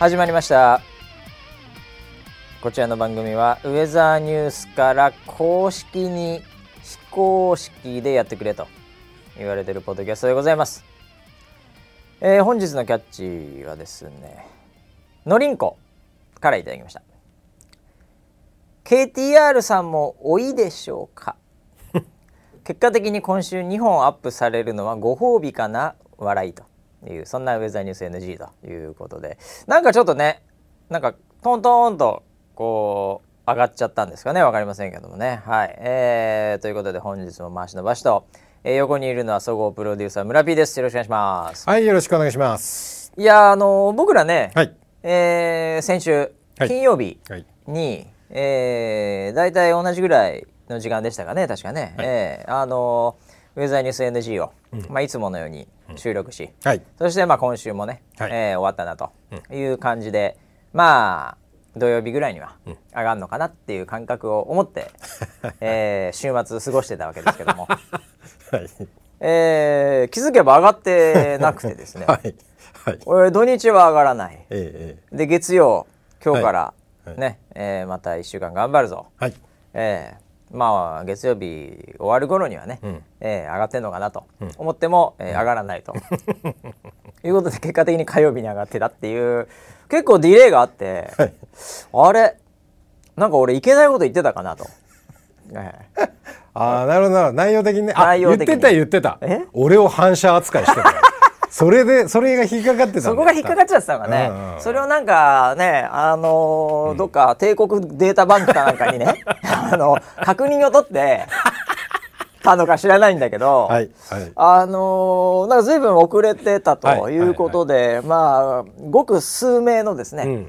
始まりました。こちらの番組はウェザーニュースから公式に非公式でやってくれと言われているポッドキャストでございます。本日のキャッチはですね、のりんこからいただきました。 KTR さんも多いでしょうか結果的に今週2本アップされるのはご褒美かな笑いという、そんなウェザーニュース NG ということで、なんかちょっとね、なんかトントンとこう上がっちゃったんですかね、分かりませんけどもね。はい、ということで本日も回しのばしと、横にいるのは総合プロデューサー村 P です。よろしくお願いします。はい、よろしくお願いします。いや、僕らね、はい、先週金曜日に、はいはい、だいたい同じぐらいの時間でしたかね、確かね、はい、ウェザーニュース NG を、うん、いつものように収録し、うん、はい、そして今週もね、はい、終わったなという感じで、うん、土曜日ぐらいには上がるのかなっていう感覚を思って、週末過ごしてたわけですけども、はい、気づけば上がってなくてですね、はいはい、土日は上がらない、で月曜今日からね、はいはい、また1週間頑張るぞ、はい、月曜日終わる頃にはね、うん、上がってんのかなと思っても、うん、上がらないということで、結果的に火曜日に上がってたっていう、結構ディレイがあって、はい、あれなんか俺いけないこと言ってたかなと、なるほど、内容的にね、言ってた俺を反射扱いしてたそれが引っかかってたんだ、そこが引っかかっちゃってたのがね、うんうんうん、それをなんかね、うん、どっか帝国データバンクかなんかにね確認を取ってたのか知らないんだけど、はいはい、なんか随分遅れてたということで、はいはいはい、ごく数名のですね、うん、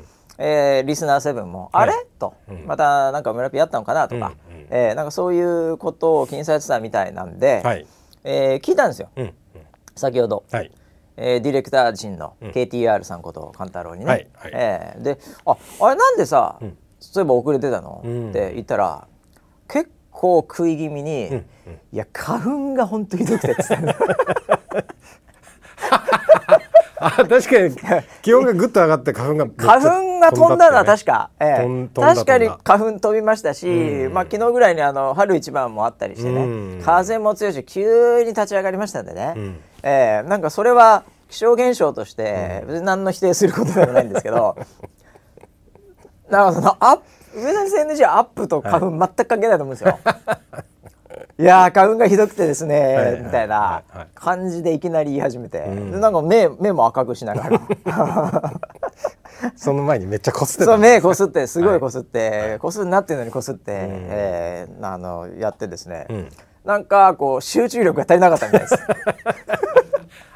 リスナーセブンも、はい、あれと、うん、またなんか村ピやったのかなとか、うんうん、なんかそういうことを気にされてたみたいなんで、はい、聞いたんですよ、うん、先ほど、はい、ディレクター陣の KTR さんこと勘太郎にね、はいはい、で、あれなんでさ、うん、そういえば遅れてたの、うん、って言ったら、結構食い気味に、うん、いや花粉が本当にひどくてって言って確かに気温がぐっと上がって花粉が飛んだのは確か、確かに花粉飛びましたし、うん、昨日ぐらいに春一番もあったりしてね、うん、風も強いし急に立ち上がりましたんでね、うん、なんかそれは気象現象として別に何の否定することでもないんですけど、うん、なんかその上田さん NG アップと花粉全く関係ないと思うんですよ、はい、いや花粉がひどくてですね、はい、みたいな感じでいきなり言い始めて、はいはい、なんか 目も赤くしながらその前にめっちゃこすってた、そう目こすってすごいこすって、はい、こするなっていうのにこすって、はい、やってですね、うん、なんかこう集中力が足りなかったみたいです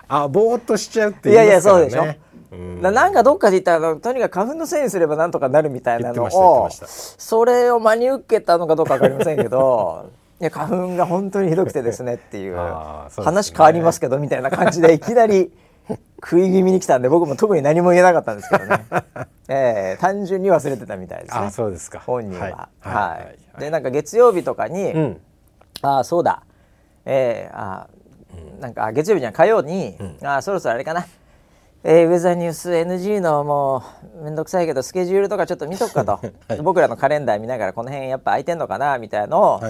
ぼーっとしちゃうって言いますからね。いやいやそうでしょ、うん、なんかどっかで言ったらとにかく花粉のせいにすればなんとかなるみたいなのを、それを真に受けたのかどうか分かりませんけどいや花粉が本当にひどくてですねっていう、話変わりますけどみたいな感じでいきなり食い気味に来たんで、僕も特に何も言えなかったんですけどね単純に忘れてたみたいですね。あ、そうですか、本人は、はいはいはい、でなんか月曜日とかに、うん、そうだ、なんか月曜日じゃん火曜に、うん、そろそろあれかな、ウェザーニュース NG のもうめんどくさいけどスケジュールとかちょっと見とくかと、はい、僕らのカレンダー見ながらこの辺やっぱ空いてんのかなみたいなのを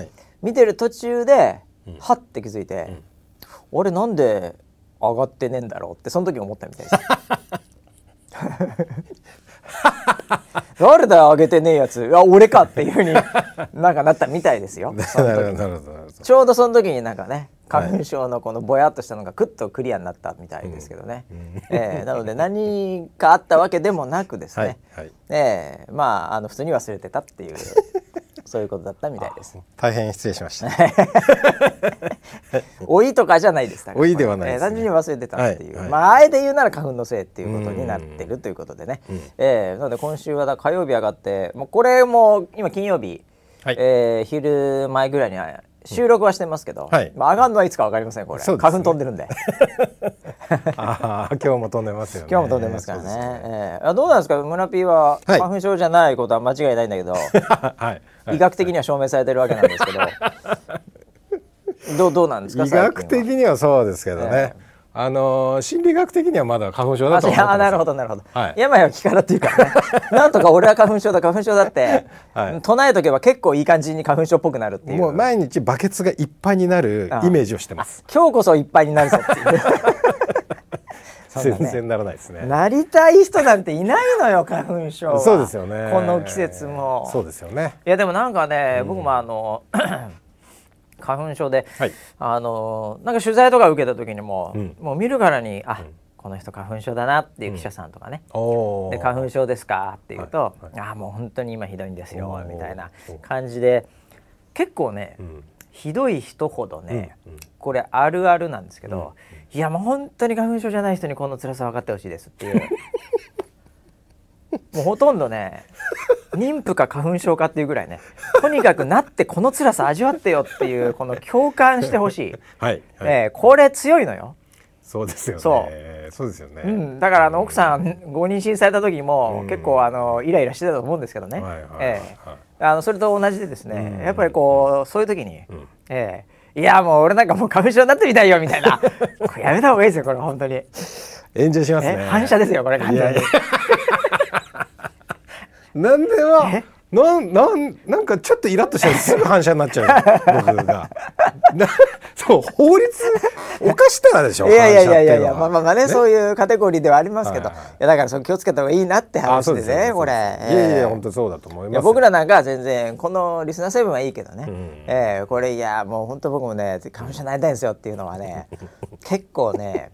見てる途中で、うん、はって気づいて、うん、俺なんで上がってねえんだろうってその時思ったみたいです誰だよ上げてねえやつ、いや俺かっていう風になんかなったみたいですよちょうどその時になんかね、花粉症のこのぼやっとしたのがクッとクリアになったみたいですけどね、うんうん、なので何かあったわけでもなくですねはい、はい、普通に忘れてたっていうそういうことだったみたいです。大変失礼しました老いとかじゃないですか、老いではないです、ね、単純に忘れてたっていう、はいはい、あえて言うなら花粉のせいっていうことになってるということでね、うん、なので今週はだ火曜日上がって、もうこれも今金曜日、はい、昼前ぐらいに収録はしてますけど、はい、上がるのはいつか分かりません、これ、ね、花粉飛んでるんで今日も飛んでますよね、今日も飛んでますからね、どうなんですか村 P は、はい、花粉症じゃないことは間違いないんだけど、はい、医学的には証明されてるわけなんですけどどうなんですか、医学的にはそうですけどね、心理学的にはまだ花粉症だと思ってます。なるほどなるほど、はい、病は気からっていうか、ね、なんとか俺は花粉症だ花粉症だって、はい、唱えとけば結構いい感じに花粉症っぽくなるっていう、もう毎日バケツがいっぱいになるイメージをしてます。今日こそいっぱいになるぞっていうね、全然ならないですね。なりたい人なんていないのよ花粉症は。そうですよね、この季節も。そうですよね。いやでもなんかね、僕も花粉症で、はい、なんか取材とか受けた時にも、もう見るからにこの人花粉症だなっていう記者さんとかね、で花粉症ですかって言うと、はいはい、もう本当に今ひどいんですよみたいな感じで、結構ね、ひどい人ほどね、これあるあるなんですけど、いやもう本当に花粉症じゃない人にこの辛さ分かってほしいですっていうもうほとんどね、妊婦か花粉症かっていうぐらいね、とにかくなってこの辛さ味わってよっていう、この共感してほしいはい、はい、これ強いのよ。そうですよね。そうですよね、うん、だから奥さんご妊娠された時も結構イライラしてたと思うんですけどね、それと同じでですね、やっぱりこうそういう時に、いやもう俺なんかもう花粉症になってみたいよみたいなこれやめた方がいいですよ、これ本当に炎上しますね。反射ですよこれ完全に。なんではなんかちょっとイラッとしてすぐ反射になっちゃう僕がそう、法律犯したらでしょ反射っていうのは。いやまあね、そういうカテゴリーではありますけど、はいはい、いやだからそれ気をつけた方がいいなって話ですねこれ。いや本当そうだと思いますよ。僕らなんかは全然このリスナー成分はいいけどね、これいやもう本当僕もね花粉症になりたいんですよっていうのはね結構ね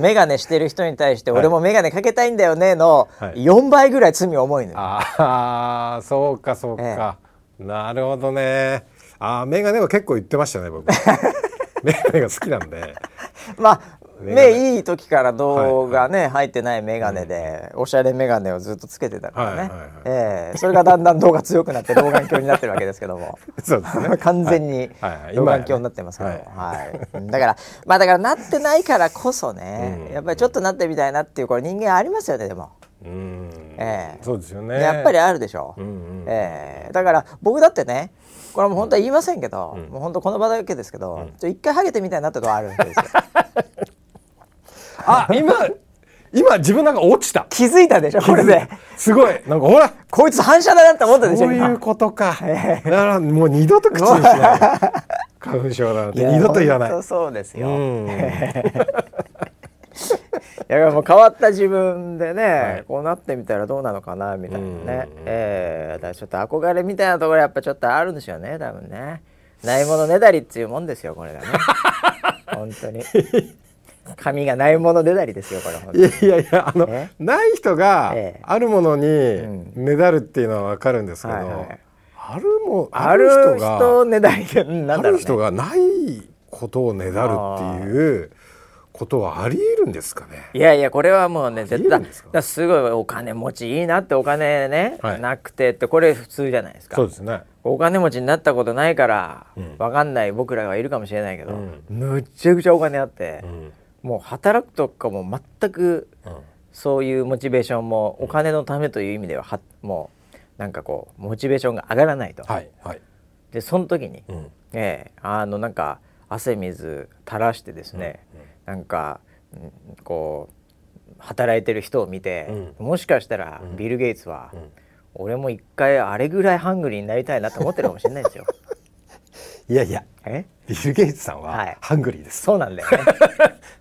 メガネしてる人に対して、俺もメガネかけたいんだよねの4倍ぐらい罪重いのよ。ああそうかそうか、なるほどね。メガネは結構言ってましたね僕メガネが好きなんでまあ目いい時から動画ね、入ってないメガネで、おしゃれメガネをずっとつけてたからね、それがだんだん動画強くなって老眼鏡になってるわけですけどもそうですね完全に老眼鏡になってますけど、だからまあだからなってないからこそね、やっぱりちょっとなってみたいなっていう、これ人間ありますよね。でもそうですよね、やっぱりあるでしょ。だから僕だってね、これもう本当は言いませんけど、もう本当この場だけですけど、一回ハゲてみたいなってことはあるんですよ今自分なんか落ちた、気づいたでしょこれで。すごいなんかほらこいつ反射だなって思ったでしょ。そういうことかだからもう二度と口にしない花粉症なんて二度と言わない。そうですよいやもう変わった自分でね、こうなってみたらどうなのかなみたいなね、だからちょっと憧れみたいなところやっぱちょっとあるんですよね多分ね。ないものねだりっていうもんですよこれがね本当に髪がないものでだりですよこれ本当に。いやない人があるものにねだるっていうのは分かるんですけど、ある人がないことをねだるっていうことはありえるんですかね。いやこれはもうね絶対すごいお金持ちいいなって、お金ね、なくてってこれ普通じゃないですか。そうですね、お金持ちになったことないから分かんない僕らがいるかもしれないけど、むちゃくちゃお金あって、もう働くとかも全くそういうモチベーションも、お金のためという意味ではもうなんかこうモチベーションが上がらないと、でその時に、なんか汗水垂らしてですね、なんかこう働いてる人を見て、もしかしたらビル・ゲイツは俺も一回あれぐらいハングリーになりたいなと思ってるかもしれないですよいやビル・ゲイツさんはハングリーです、そうなんだよね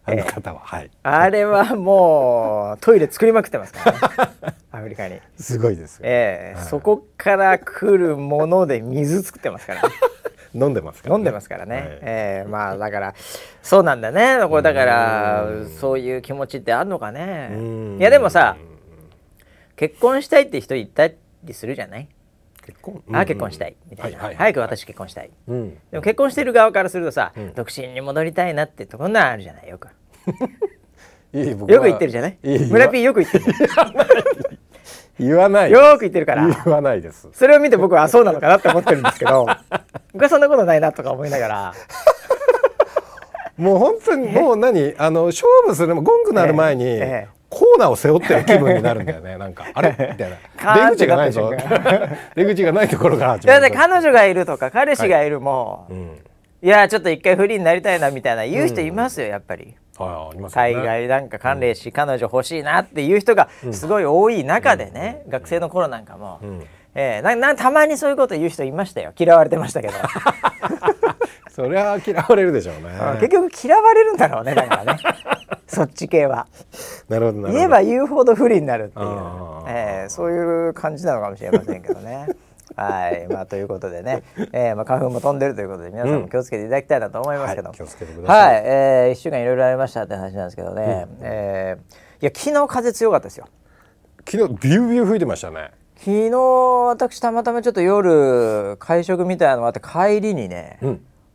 あの方は、あれはもうトイレ作りまくってますからねアフリカに。すごいですよ、そこから来るもので水作ってますから飲んでますからね、まあだからそうなんだねこれ。だからそういう気持ちってあるのかね。いやでもさ、結婚したいって人いたりするじゃない。結婚したいみたいな、早く私結婚したい、でも結婚してる側からするとさ、独身に戻りたいなってところがあるじゃない。よく言ってるじゃない。村 P よく言ってる言わないよく言ってるから。言わないです。それを見て僕はそうなのかなって思ってるんですけど僕はそんなことないなとか思いながらもう本当にもう勝負するゴングなる前に、コーナーを背負ってる気分になるんだよねなんかあれみたいな、出口がないぞ出口がないところから彼女がいるとか彼氏がいるも、いやちょっと一回フリーになりたいなみたいな言う人いますよやっぱり。海外なんか関連し、彼女欲しいなっていう人がすごい多い中でね、学生の頃なんかも、たまにそういうこと言う人いましたよ。嫌われてましたけどそれは嫌われるでしょうね。結局嫌われるんだろうね、だからねそっち系は。なるほどなるほど。言えば言うほど不利になるっていう、そういう感じなのかもしれませんけどねはい、まあ、ということでね、花粉も飛んでるということで皆さんも気をつけていただきたいなと思いますけど、気をつけてください。はい、1週間いろいろありましたって話なんですけどね、いや昨日風強かったですよ。昨日ビュービュー吹いてましたね。昨日私たまたまちょっと夜会食みたいなのがあって帰りにね、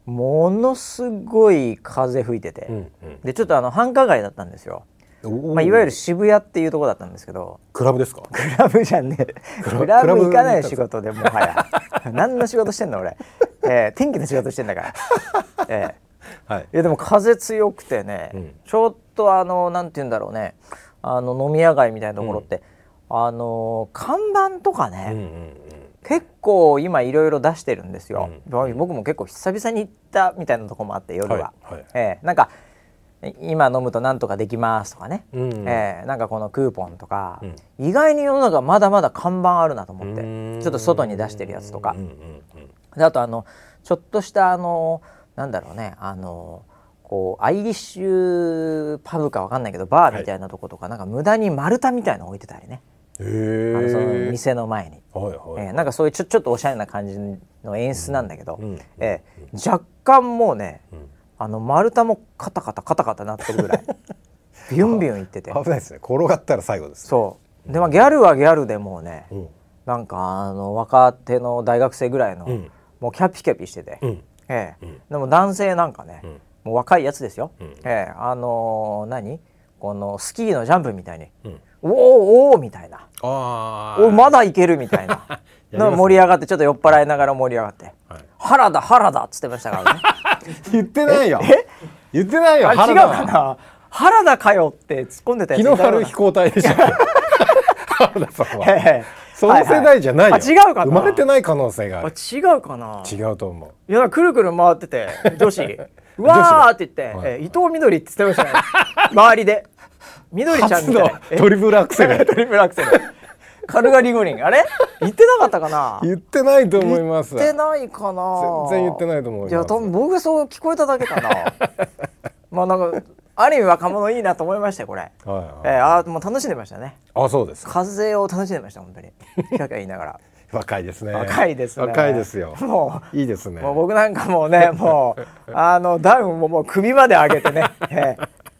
ものすごい風吹いてて、でちょっと繁華街だったんですよ。まあ、いわゆる渋谷っていうところだったんですけど。クラブですか？クラブじゃねえ。クラブ行かない仕事でもはや何の仕事してんの俺、天気の仕事してんだから、いやでも風強くてね、ちょっとなんて言うんだろうね、飲み屋街みたいなところって、看板とかね、結構今いろいろ出してるんですよ、僕も結構久々に行ったみたいなとこもあって夜は、なんか今飲むとなんとかできますとかね、なんかこのクーポンとか、意外に世の中まだまだ看板あるなと思って、ちょっと外に出してるやつとか、であとちょっとしたなんだろうね、こうアイリッシュパブかわかんないけどバーみたいなとことか、なんか無駄に丸太みたいなの置いてたりね、その店の前に、なんかそういうちょっとおしゃれな感じの演出なんだけど、若干もうね、丸太もカタカタカタカタなってるぐらいビュンビュンいってて危ないですね。転がったら最後です、ね、そうで、まあ、ギャルはギャルでもうね、なんか若手の大学生ぐらいの、もうキャピキャピしてて、でも男性なんかね、もう若いやつですよ、何このスキーのジャンプみたいに、おーおーみたいな、おまだいけるみたいなの盛り上がって、ちょっと酔っ払いながら盛り上がって、原田原田っつってましたからね言ってないよ。言ってないよ。原田。違うかな。原田かよって突っ込んでたやつ。日の春飛行隊でしょ。原田さんは、その世代じゃないよ。違うかな。生まれてない可能性がある。違うかな。違うと思う。いやくるくる回ってて女子、うわーって言って、伊藤みどりって言ってましたね。周りでみどりちゃんみたいな。トリプルアクセル。トリプルアクセル。カルガリー五輪あれ言ってなかったかな。言ってないと思います。言ってないかな。全然言ってないと思います。いや多分僕そう聞こえただけかなまあなんかある意味若者いいなと思いましたよこれ。もう楽しんでましたね。あ、そうです。風を楽しんでました本当にキャキャ言いながら若いですね。若いですね。若いですよ。もういいですね。もう僕なんかもうね、もうダウンももう首まで上げてね、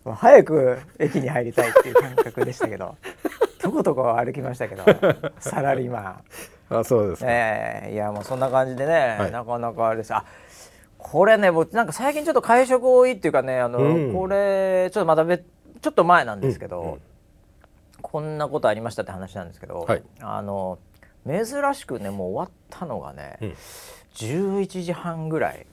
もう早く駅に入りたいっていう感覚でしたけどどことこ歩きましたけどサラリーマン。あ、そうですね、いやもうそんな感じでね、なかなかあれです。あ、これね、僕なんか最近ちょっと会食多いっていうかね、これちょっとまたちょっと前なんですけど、こんなことありましたって話なんですけど、珍しくねもう終わったのがね、11時半ぐらい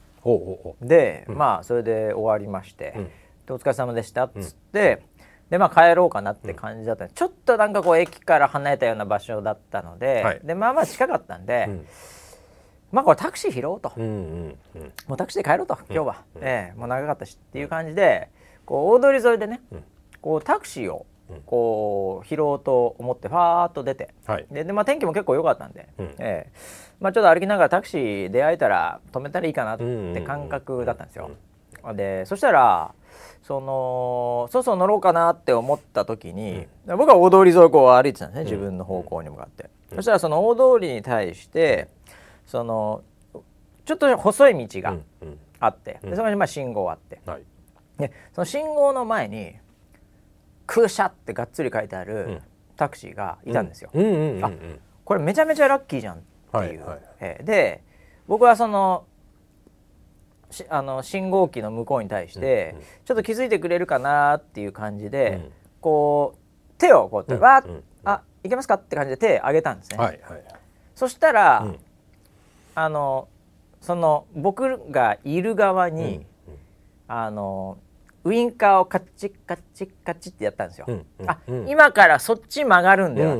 で、まあそれで終わりまして、お疲れ様でしたっつって、でまあ、帰ろうかなって感じだった、ちょっとなんかこう駅から離れたような場所だったので、でまあまあ近かったんで、まあこれタクシー拾おうと、もうタクシーで帰ろうと今日は、もう長かったしっていう感じで、こう大通り沿いでね、こうタクシーをこう拾おうと思ってファーッと出て、でまあ、天気も結構良かったんで、まあ、ちょっと歩きながらタクシー出会えたら止めたらいいかなって感覚だったんですよ。でそしたらそろそろ乗ろうかなって思った時に、僕は大通り沿いこう歩いてたんですね、自分の方向に向かって、そしたらその大通りに対してちょっと細い道があって、でそこにまあ信号あって、でその信号の前に空車ってがっつり書いてあるタクシーがいたんですよ。あ、これめちゃめちゃラッキーじゃんっていう、で僕は信号機の向こうに対してちょっと気づいてくれるかなっていう感じで、こう手をこうやってわーっ、あ、いけますかって感じで手を上げたんですね、そしたら、その僕がいる側に、ウインカーをカチカチカチってやったんですよ、あ、今からそっち曲がるんだよ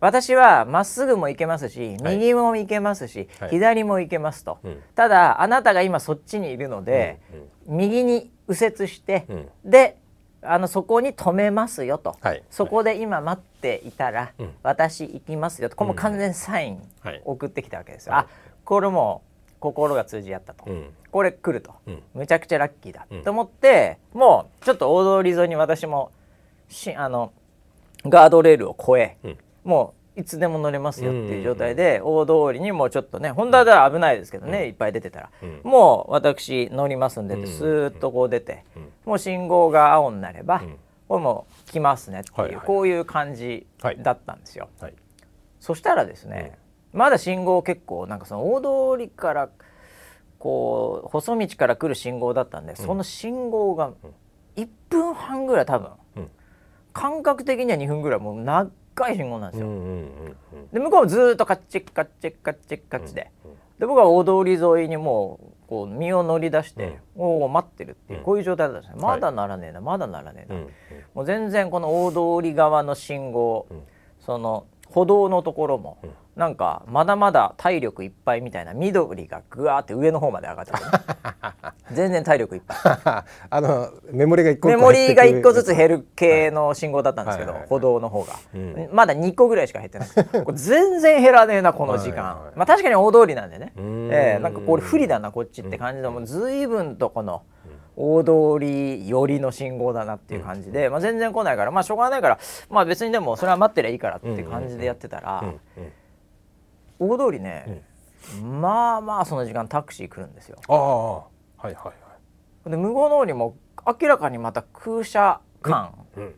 私はまっすぐも行けますし右も行けますし、左も行けますと、ただあなたが今そっちにいるので、右に右折して、でそこに止めますよと、はい、そこで今待っていたら、うん、私行きますよと、これも完全サイン送ってきたわけですよ、うん、はい、あ、これも心が通じ合ったと、うん、これ来ると、うん、むちゃくちゃラッキーだ、うん、と思って、もうちょっと大通り沿いに私もガードレールを越え、うん、もういつでも乗れますよっていう状態で、大通りにもうちょっとね、本当はだ危ないですけどね、うん、いっぱい出てたら、うん、もう私乗りますんでってスーッとこう出て、うん、もう信号が青になれば、うん、これもう来ますねっていう、はいはい、こういう感じだったんですよ、はいはい、そしたらですね、うん、まだ信号結構なんかその大通りからこう細道から来る信号だったんで、その信号が1分半ぐらい多分、うん、感覚的には2分ぐらいもう長い信号なんですよ、うんうんうんうん、で向こうもずっとカッチッカッチッカッチッカッチで、うんうん、で僕は大通り沿いにも こう身を乗り出して、うん、おお待ってるっていう、うん、こういう状態だったんですね、まだならねえな、はい、まだならねえな、うんうん、もう全然この大通り側の信号、うん、その歩道のところも、うん、なんかまだまだ体力いっぱいみたいな、緑がぐわーって上の方まで上がってる全然体力いっぱいメモリが1個ずつ減る系の信号だったんですけど、はいはいはいはい、歩道の方が、うん、まだ2個ぐらいしか減ってないこれ全然減らねえなこの時間、はいはいはい、まあ、確かに大通りなんでね、なんかこれ不利だなこっちって感じで、もう随分とこの大通り寄りの信号だなっていう感じで、まあ、全然来ないから、まあしょうがないから、まあ別にでもそれは待ってりゃいいからっていう感じでやってたら、大通りね、うん、まあまあその時間タクシー来るんですよ。ああ、はいはいはい。で向こうの方にも明らかにまた空車間、うん、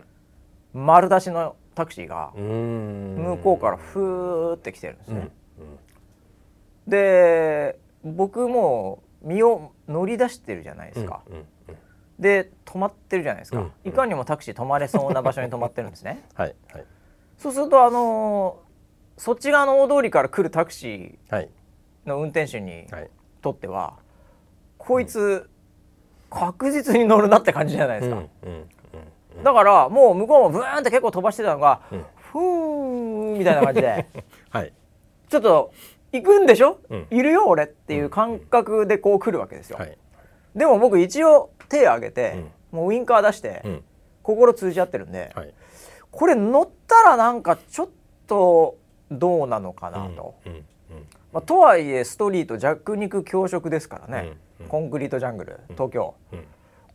丸出しのタクシーが向こうからふーって来てるんですね、うんうん、で僕も身を乗り出してるじゃないですか、うんうんうん、で止まってるじゃないですか、うんうん、いかにもタクシー止まれそうな場所に止まってるんですねはい、はい、そうするとそっち側の大通りから来るタクシーの運転手にとっては、はいはい、こいつ、うん、確実に乗るなって感じじゃないですか、うんうんうん、だからもう向こうもブーンって結構飛ばしてたのが、うん、ふーんみたいな感じで、はい、ちょっと行くんでしょ、うん、いるよ俺っていう感覚でこう来るわけですよ、うんうんはい、でも僕一応手を挙げて、うん、もうウインカー出して、うん、心通じ合ってるんで、はい、これ乗ったらなんかちょっとどうなのかなと、うんうんうんまあ、とはいえストリート弱肉強食ですからね、うんうん、コンクリートジャングル東京、うんうん、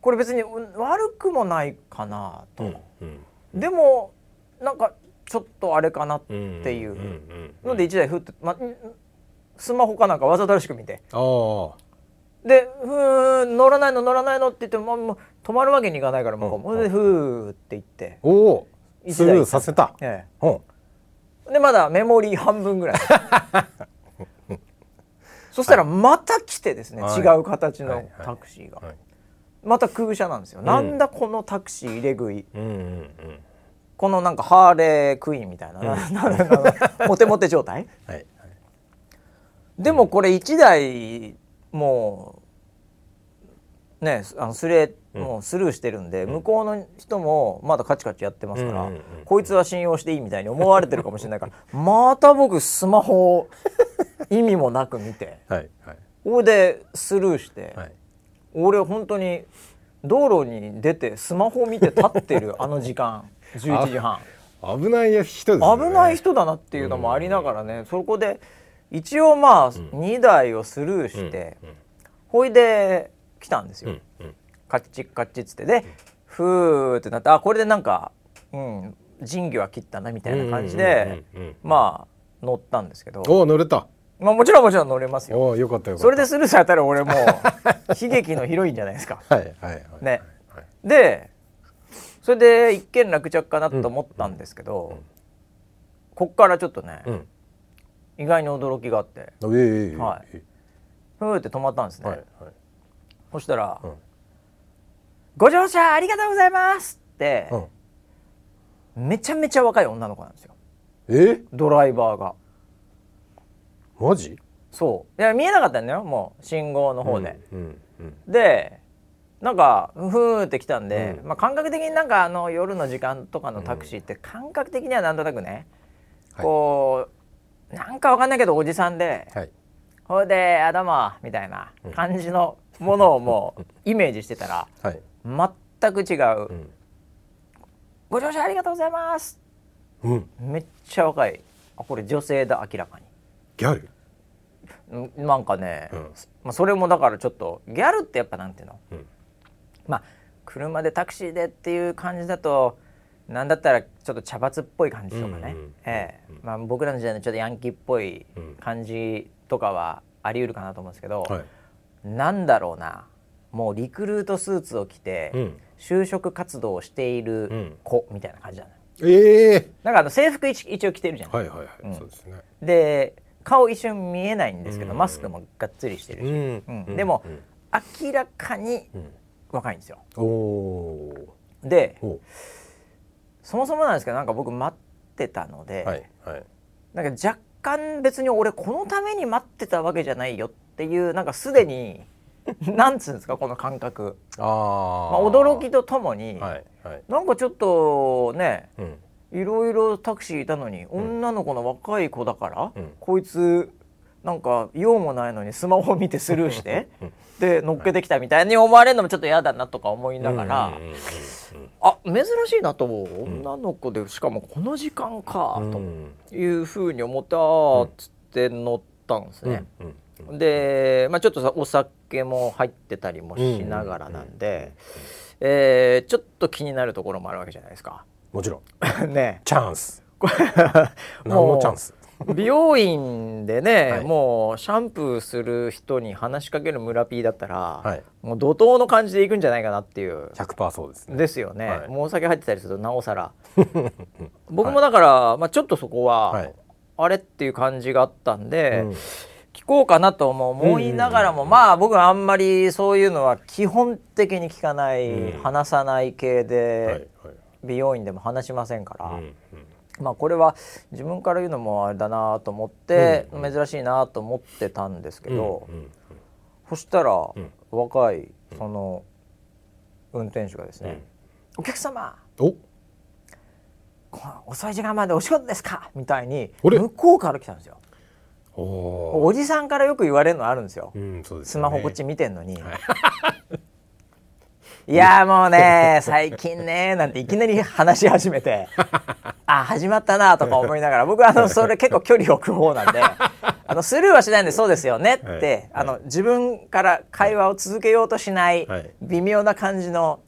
これ別に悪くもないかなと、うんうん、でもなんかちょっとあれかなっていう、うんうんうんうん、ので1台ふって、ま、スマホかなんかわざとらしく見てあでふー乗らないの乗らないのって言っても、まあ、もう止まるわけにいかないからもうこう、うんうん、ふーって言っておースルーさせた、ええうんでまだメモリー半分ぐらいそしたらまた来てですね、はい、違う形のタクシーが、はいはいはい、また空車なんですよ、うん、なんだこのタクシー入れ食い、うんうんうん、このなんかハーレークイーンみたいな、うん、モテモテ状態、はいはい、でもこれ1台もうねもうスルーしてるんで、うん、向こうの人もまだカチカチやってますから、うんうんうん、こいつは信用していいみたいに思われてるかもしれないからまた僕スマホを意味もなく見てはい、はい、これでスルーして、はい、俺本当に道路に出てスマホ見て立ってるあの時間11時半危ない人ですね危ない人だなっていうのもありながらね、うんうん、そこで一応まあ2台をスルーして、うんうんうん、ほいで来たんですよ、うんうんカッチッカッチッつってで、うん、ふーってなってあこれでなんか、うん、人魚は切ったなみたいな感じで、うんうんうん、まあ乗ったんですけどお乗れた、まあ、もちろん乗れますよおよかったよかったそれでスルーされたら俺もう悲劇のヒロインじゃないですかはいはいはい、ねはい、でそれで一件落着かなと思ったんですけど、うんうん、こっからちょっとね、うん、意外に驚きがあって、はい、ふーって止まったんですね、はいはい、そしたら、うんご乗車ありがとうございますって、うん、めちゃめちゃ若い女の子なんですよドライバーがマジそういや見えなかったんだよもう信号の方で、うんうんうん、でなんかふーって来たんで、うんまあ、感覚的になんか夜の時間とかのタクシーって感覚的にはなんとなくね、うん、こう、はい、なんかわかんないけどおじさんで、はい、ほいであどうもみたいな感じのものをもうイメージしてたら、はい全く違う、うん、ご乗車ありがとうございます、うん、めっちゃ若い。あ、これ女性だ、明らかに。ギャルなんかね、うん、まあ、それもだからちょっとギャルってやっぱなんていうの、うん、まあ車でタクシーでっていう感じだとなんだったらちょっと茶髪っぽい感じとかね、うんうん、まあ、僕らの時代のちょっとヤンキーっぽい感じとかはあり得るかなと思うんですけど、うん、はい、なんだろうな、もうリクルートスーツを着て就職活動をしている子みたいな感じじゃない、うん、なんか制服一応着てるじゃない、はいはいはい、うん、そうですね。で顔一瞬見えないんですけど、マスクもがっつりしてるし、うんうん、でも、うん、明らかに若いんですよ、うん、でそもそもなんですけど、なんか僕待ってたので、はいはい、なんか若干別に俺このために待ってたわけじゃないよっていう、なんかすでになんつうんですか、この感覚、あ、まあ、驚きとともに、はいはい、なんかちょっとね、うん、いろいろタクシーいたのに、女の子の若い子だから、うん、こいつなんか用もないのにスマホ見てスルーしてで乗っけてきたみたいに思われるのもちょっと嫌だなとか思いながら、あ、珍しいなと思う、女の子でしかもこの時間かというふうに思って、あっつって乗ったんですね。で、まあ、ちょっとさお酒も入ってたりもしながらなんで、ちょっと気になるところもあるわけじゃないですか。もちろんね、チャンス何のチャンス美容院でね、はい、もうシャンプーする人に話しかける村 P だったら、はい、もう怒涛の感じでいくんじゃないかなっていう 100% そうですね。ですよね、はい、もうお酒入ってたりするとなおさら僕もだから、はい、まあ、ちょっとそこは、はい、あれっていう感じがあったんで、うん、聞こうかなと思いながらも、まあ僕はあんまりそういうのは基本的に聞かない、うん、話さない系で、はいはい、美容院でも話しませんから、うんうん、まあ、これは自分から言うのもあれだなと思って、うんうん、珍しいなと思ってたんですけど、うんうんうん、そしたら、うん、若いその運転手がですね、うん、お客様、遅い時間までお仕事ですかみたいに向こうから来たんですよ。おじさんからよく言われるのあるんですよ、うん、そうですね、スマホこっち見てんのに、はいいやもうね最近ねなんていきなり話し始めてあ、始まったなとか思いながら、僕はそれ結構距離を置く方なんでスルーはしないんで、そうですよねって、はい、自分から会話を続けようとしない微妙な感じの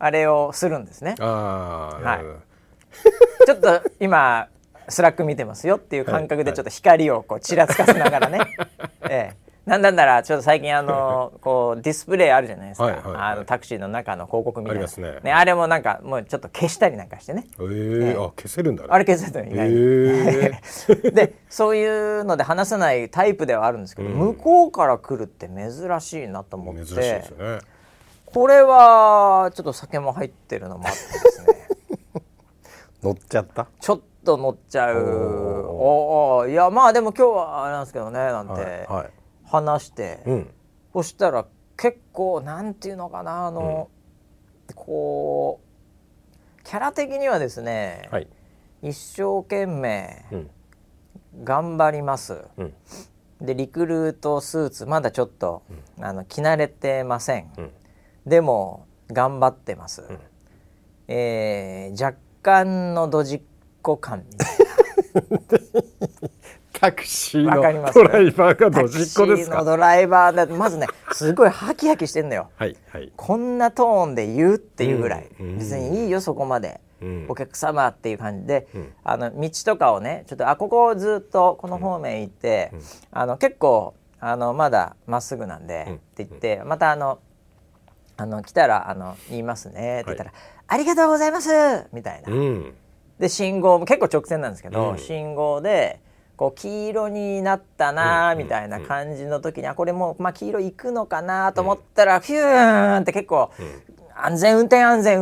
あれをするんですね、はい、はい、ちょっと今スラック見てますよっていう感覚でちょっと光をこうちらつかせながらね、なんだらちょっと最近こうディスプレイあるじゃないですか、はいはいはい、タクシーの中の広告みたいな ね、あれもなんかもうちょっと消したりなんかしてね、あ、消せるんだね、あれ消せるんだね、でそういうので話さないタイプではあるんですけど、うん、向こうから来るって珍しいなと思って、珍しいですよね、これはちょっと酒も入ってるのもあってですね乗っちゃった、ちょっと乗っちゃう、おー、いやまあでも今日はあれなんですけどねなんて、はいはい話して、うん、そしたら結構なんていうのかなこうキャラ的にはですね、はい、一生懸命頑張ります、うん、でリクルートスーツまだちょっと、うん、着慣れてません、うん、でも頑張ってます、うん、若干のドジっ子感みたいなタクシーのドライバーがドジっ子ですか。タクシーのドライバーだとまずねすごいハキハキしてんのよ、はいはい、こんなトーンで言うっていうぐらい、うん、別にいいよそこまで、うん、お客様っていう感じで、うん、道とかをねちょっとここをずっとこの方面行って、うん、結構まだまっすぐなんで、うん、って言ってまた来たら言いますねって言ったら、はい、ありがとうございますみたいな、うん、で信号も結構直線なんですけど、うん、信号でこう黄色になったなみたいな感じの時に、うんうんうん、これもう、まあ、黄色いくのかなと思ったら、うん、ヒューンって結構、うん、安全運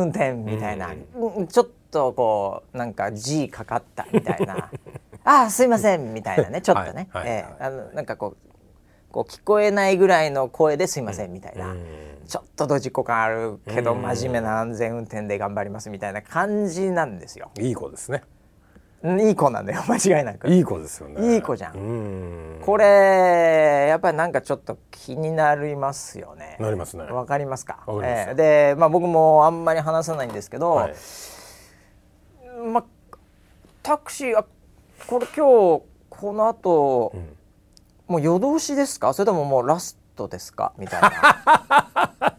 転みたいな、うん、ちょっとこうなんか G かかったみたいなあ、すいませんみたいなねちょっとね、はいはいはい、なんかこう聞こえないぐらいの声ですいませんみたいな、うん、ちょっとドジっ子感あるけど、うん、真面目な安全運転で頑張りますみたいな感じなんですよ。いい子ですね。いい子なんだよ、間違いなく。いい子ですよね。いい子じゃん。これやっぱりなんかちょっと気になりますよね。なりますね。わかりますか。で、まあ僕もあんまり話さないんですけど、はい、ま、タクシーあこれ今日この後、うん、もう夜通しですかそれとももうラストですかみたいな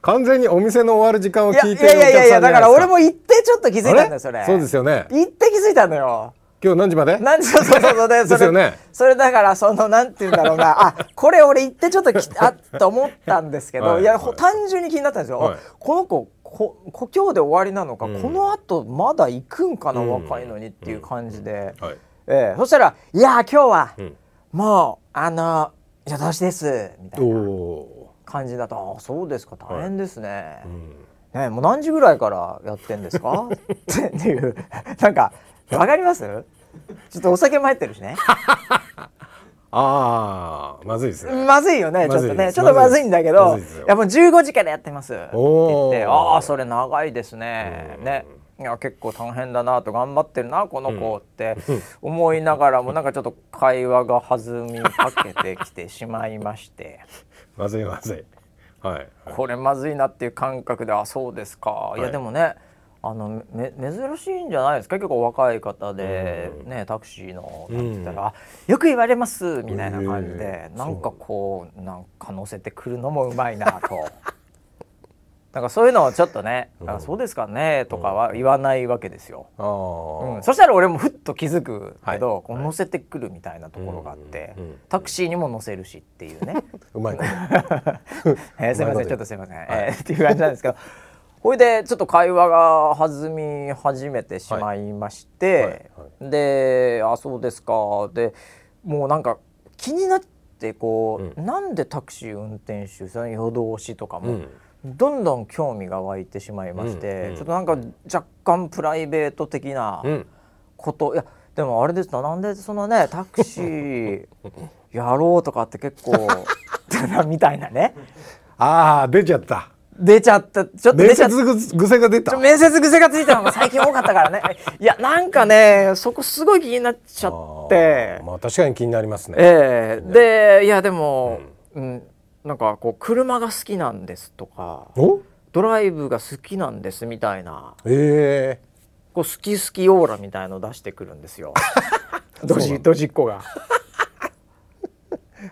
完全にお店の終わる時間を聞いてるお客さんじゃないですか。いやいやいやだから俺も行ってちょっと気づいたんだよそれ。そうですよね。行って気づいたのよ。今日何時まで？何時そうでそれ、ね、それだからそのなんていうんだろうなあこれ俺行ってちょっとと思ったんですけど、はい、いや、はい、単純に気になったんですよ。はい、この子故郷で終わりなのか、うん、この後まだ行くんかな、うん、若いのにっていう感じで、うんうんはいそしたらいや今日は、うん、もう夜通しですみたいな感じだとあそうですか大変ですね、はいうん、ねもう何時ぐらいからやってんですかっていうなんかわかりますちょっとお酒も入ってるしねあーまずいですねまずいよねちょっとねちょっとまずいんだけどいやもう15時からやってますって言ってああそれ長いですねねいや結構大変だなと頑張ってるなこの子って思いながらもなんかちょっと会話が弾みかけてきてしまいましてまずいまずい、はいはい、これまずいなっていう感覚であそうですか、はい、いやでもね珍しいんじゃないですか結構若い方で、ね、タクシーのなんて言ったら、うん、よく言われますみたいな感じでなんかこうなんか乗せてくるのもうまいなとなんかそういうのをちょっとね、うん、そうですかねとかは言わないわけですよ、うんうん、そしたら俺もふっと気づくけど、はい、こう乗せてくるみたいなところがあって、うんうん、タクシーにも乗せるしっていうねうまいな、すいませんちょっとすいません、はいっていう感じなんですけどそれでちょっと会話が弾み始めてしまいまして、はいはいはい、であそうですかでもうなんか気になってこう、うん、なんでタクシー運転手その夜通しとかも、うん、どんどん興味が湧いてしまいまして、うん、ちょっとなんか若干プライベート的なこと、うん、いやでもあれですかなんでそのねタクシーやろうとかって結構みたいなねあー出ちゃったちょっと出ちゃった面接癖が出た面接癖がついたのが最近多かったからねいやなんかねそこすごい気になっちゃってまあ確かに気になりますね、でいやでも、うんうん、なんかこう車が好きなんですとかドライブが好きなんですみたいな、こう好きオーラみたいの出してくるんですよドジっ子が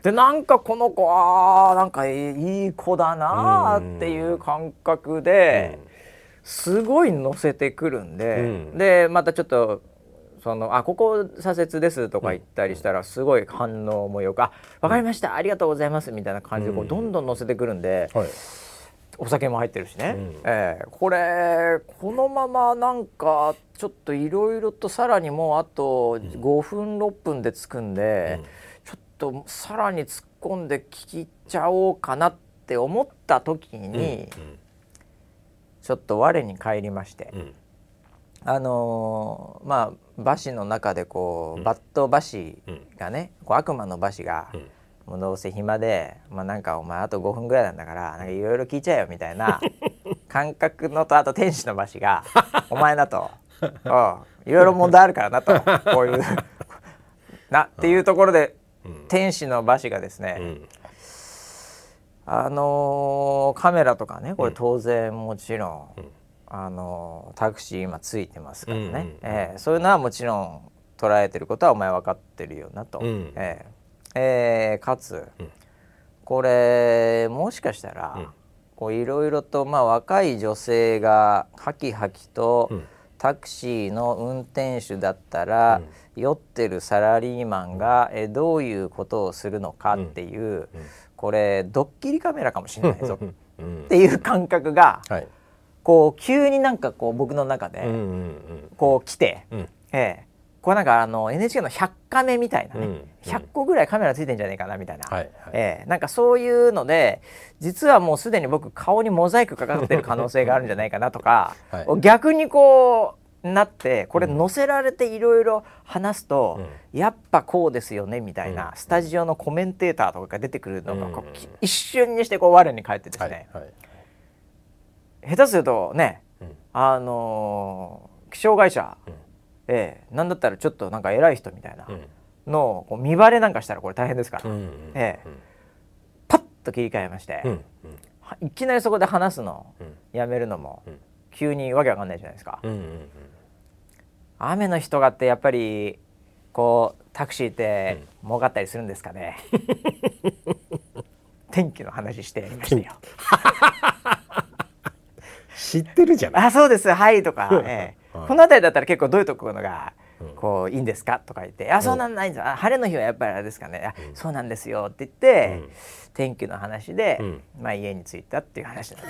でなんかこの子はなんかいい子だなっていう感覚ですごい乗せてくるんで、うん、でまたちょっとそのここ左折ですとか言ったりしたらすごい反応もよく、あ、わかりましたありがとうございますみたいな感じでこうどんどん乗せてくるんで、はい、お酒も入ってるしね、うんこのままなんかちょっといろいろとさらにもうあと5分6分で着くんで、うんさらに突っ込んで聞きちゃおうかなって思った時に、うんうん、ちょっと我に返りまして、うん、まあ馬車の中でこう、うん、バット馬車がね、うん、こう悪魔の馬車が、うん、もうどうせ暇で、まあ、なんかお前あと5分ぐらいなんだからいろいろ聞いちゃえよみたいな感覚のとあと天使の馬車がお前だといろいろ問題あるからなとこういうなっていうところで天使の馬車がですね、うん、カメラとかねこれ当然もちろん、うん、タクシー今ついてますからね、うんうんそういうのはもちろん捉えてることはお前分かってるよなと、うんかつ、うん、これもしかしたらいろいろと、まあ、若い女性がハキハキと、うんタクシーの運転手だったら、うん、酔ってるサラリーマンが、うん、どういうことをするのかっていう、うんうん、これドッキリカメラかもしれないぞっていう感覚が、はい、こう急になんかこう僕の中で、うんうんうん、こう来て、うんこれなんかNHK の100カメみたいなね、うんうん、100個ぐらいカメラついてんじゃないかなみたいな、はいはいなんかそういうので実はもうすでに僕顔にモザイクかかってる可能性があるんじゃないかなとか、はい、逆にこうなってこれ乗せられていろいろ話すと、うん、やっぱこうですよねみたいな、うん、スタジオのコメンテーターとかが出てくるのがこう、うん、一瞬にしてこう我に返ってですね、はいはい、下手するとね、うん、気象会社、うんなんだったらちょっとなんか偉い人みたいなのをこう見バレなんかしたらこれ大変ですから、うんうんパッと切り替えまして、うんうん、いきなりそこで話すのをやめるのも急にわけわかんないじゃないですか、うんうんうん、雨の日とかってやっぱりこうタクシーって儲かったりするんですかね、うん、天気の話してやりましたよ知ってるじゃない。あ、そうです、はいとか、はい、この辺りだったら結構どういうところがこういいんですかとか言って、あ、そうなんないんです、あ、晴れの日はやっぱりあれですかね、あ、そうなんですよって言って、うん、天気の話で、うん、まあ、家に着いたっていう話なんで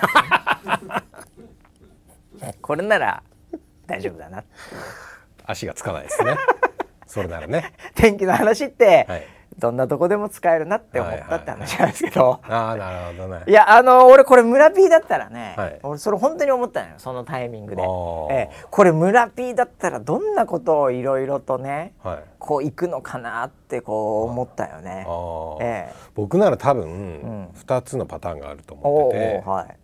す、ね、これなら大丈夫だな足がつかないですねそれならね天気の話って、はい、どんなとこでも使えるなって思ったって話なんですけど、はいはいはい、ああ、なるほどね。いや、俺これ村 P だったらね、はい、俺それ本当に思ったのよ、そのタイミングで、これ村 P だったらどんなことをいろいろとね、はい、こう行くのかなってこう思ったよね、僕なら多分2つのパターンがあると思ってて、うん、はい、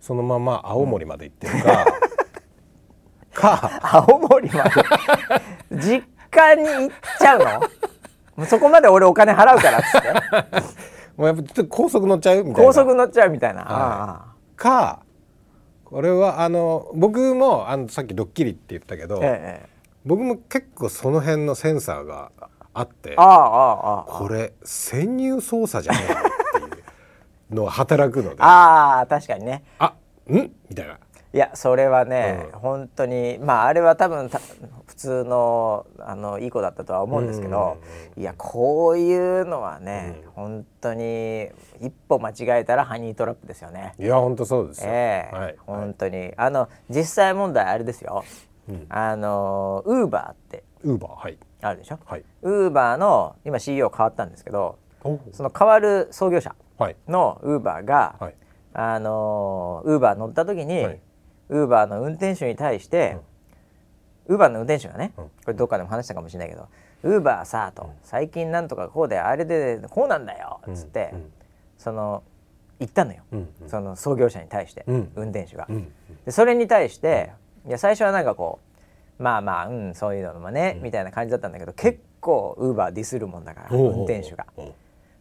そのまま青森まで行ってるか、うん、か青森まで実家に行っちゃうのもうそこまで俺お金払うからっつってもうやっぱちょっと高速乗っちゃうみたいな、高速乗っちゃうみたいな、はい、ああ、か、これは僕もさっきドッキリって言ったけど、僕も結構その辺のセンサーがあって、ああああ、これ潜入捜査じゃねえっていうのは働くのでああ、確かにね、あ、んみたいな。いや、それはね、うん、本当にまああれは多分普通のいい子だったとは思うんですけど、うん、いや、こういうのはね、うん、本当に一歩間違えたらハニートラップですよね。いや、本当そうですよ、はい、本当に実際問題あれですよ、うん、Uber って Uber、はい、あるでしょ、はい、Uber の今 CEO 変わったんですけど、その変わる創業者の Uber が、はい、Uber 乗った時に、はい、Uber の運転手に対して、うん、Uber の運転手がね、うん、これどっかでも話したかもしれないけど、 Uber さと、うん、最近なんとかこうであれでこうなんだよっつって、うん、その言ったのよ、うん、その創業者に対して、うん、運転手が、うん、でそれに対して、うん、いや、最初はなんかこうまあまあ、うん、そういうのもね、うん、みたいな感じだったんだけど、結構 Uber ディスるもんだから、うん、運転手が、うん、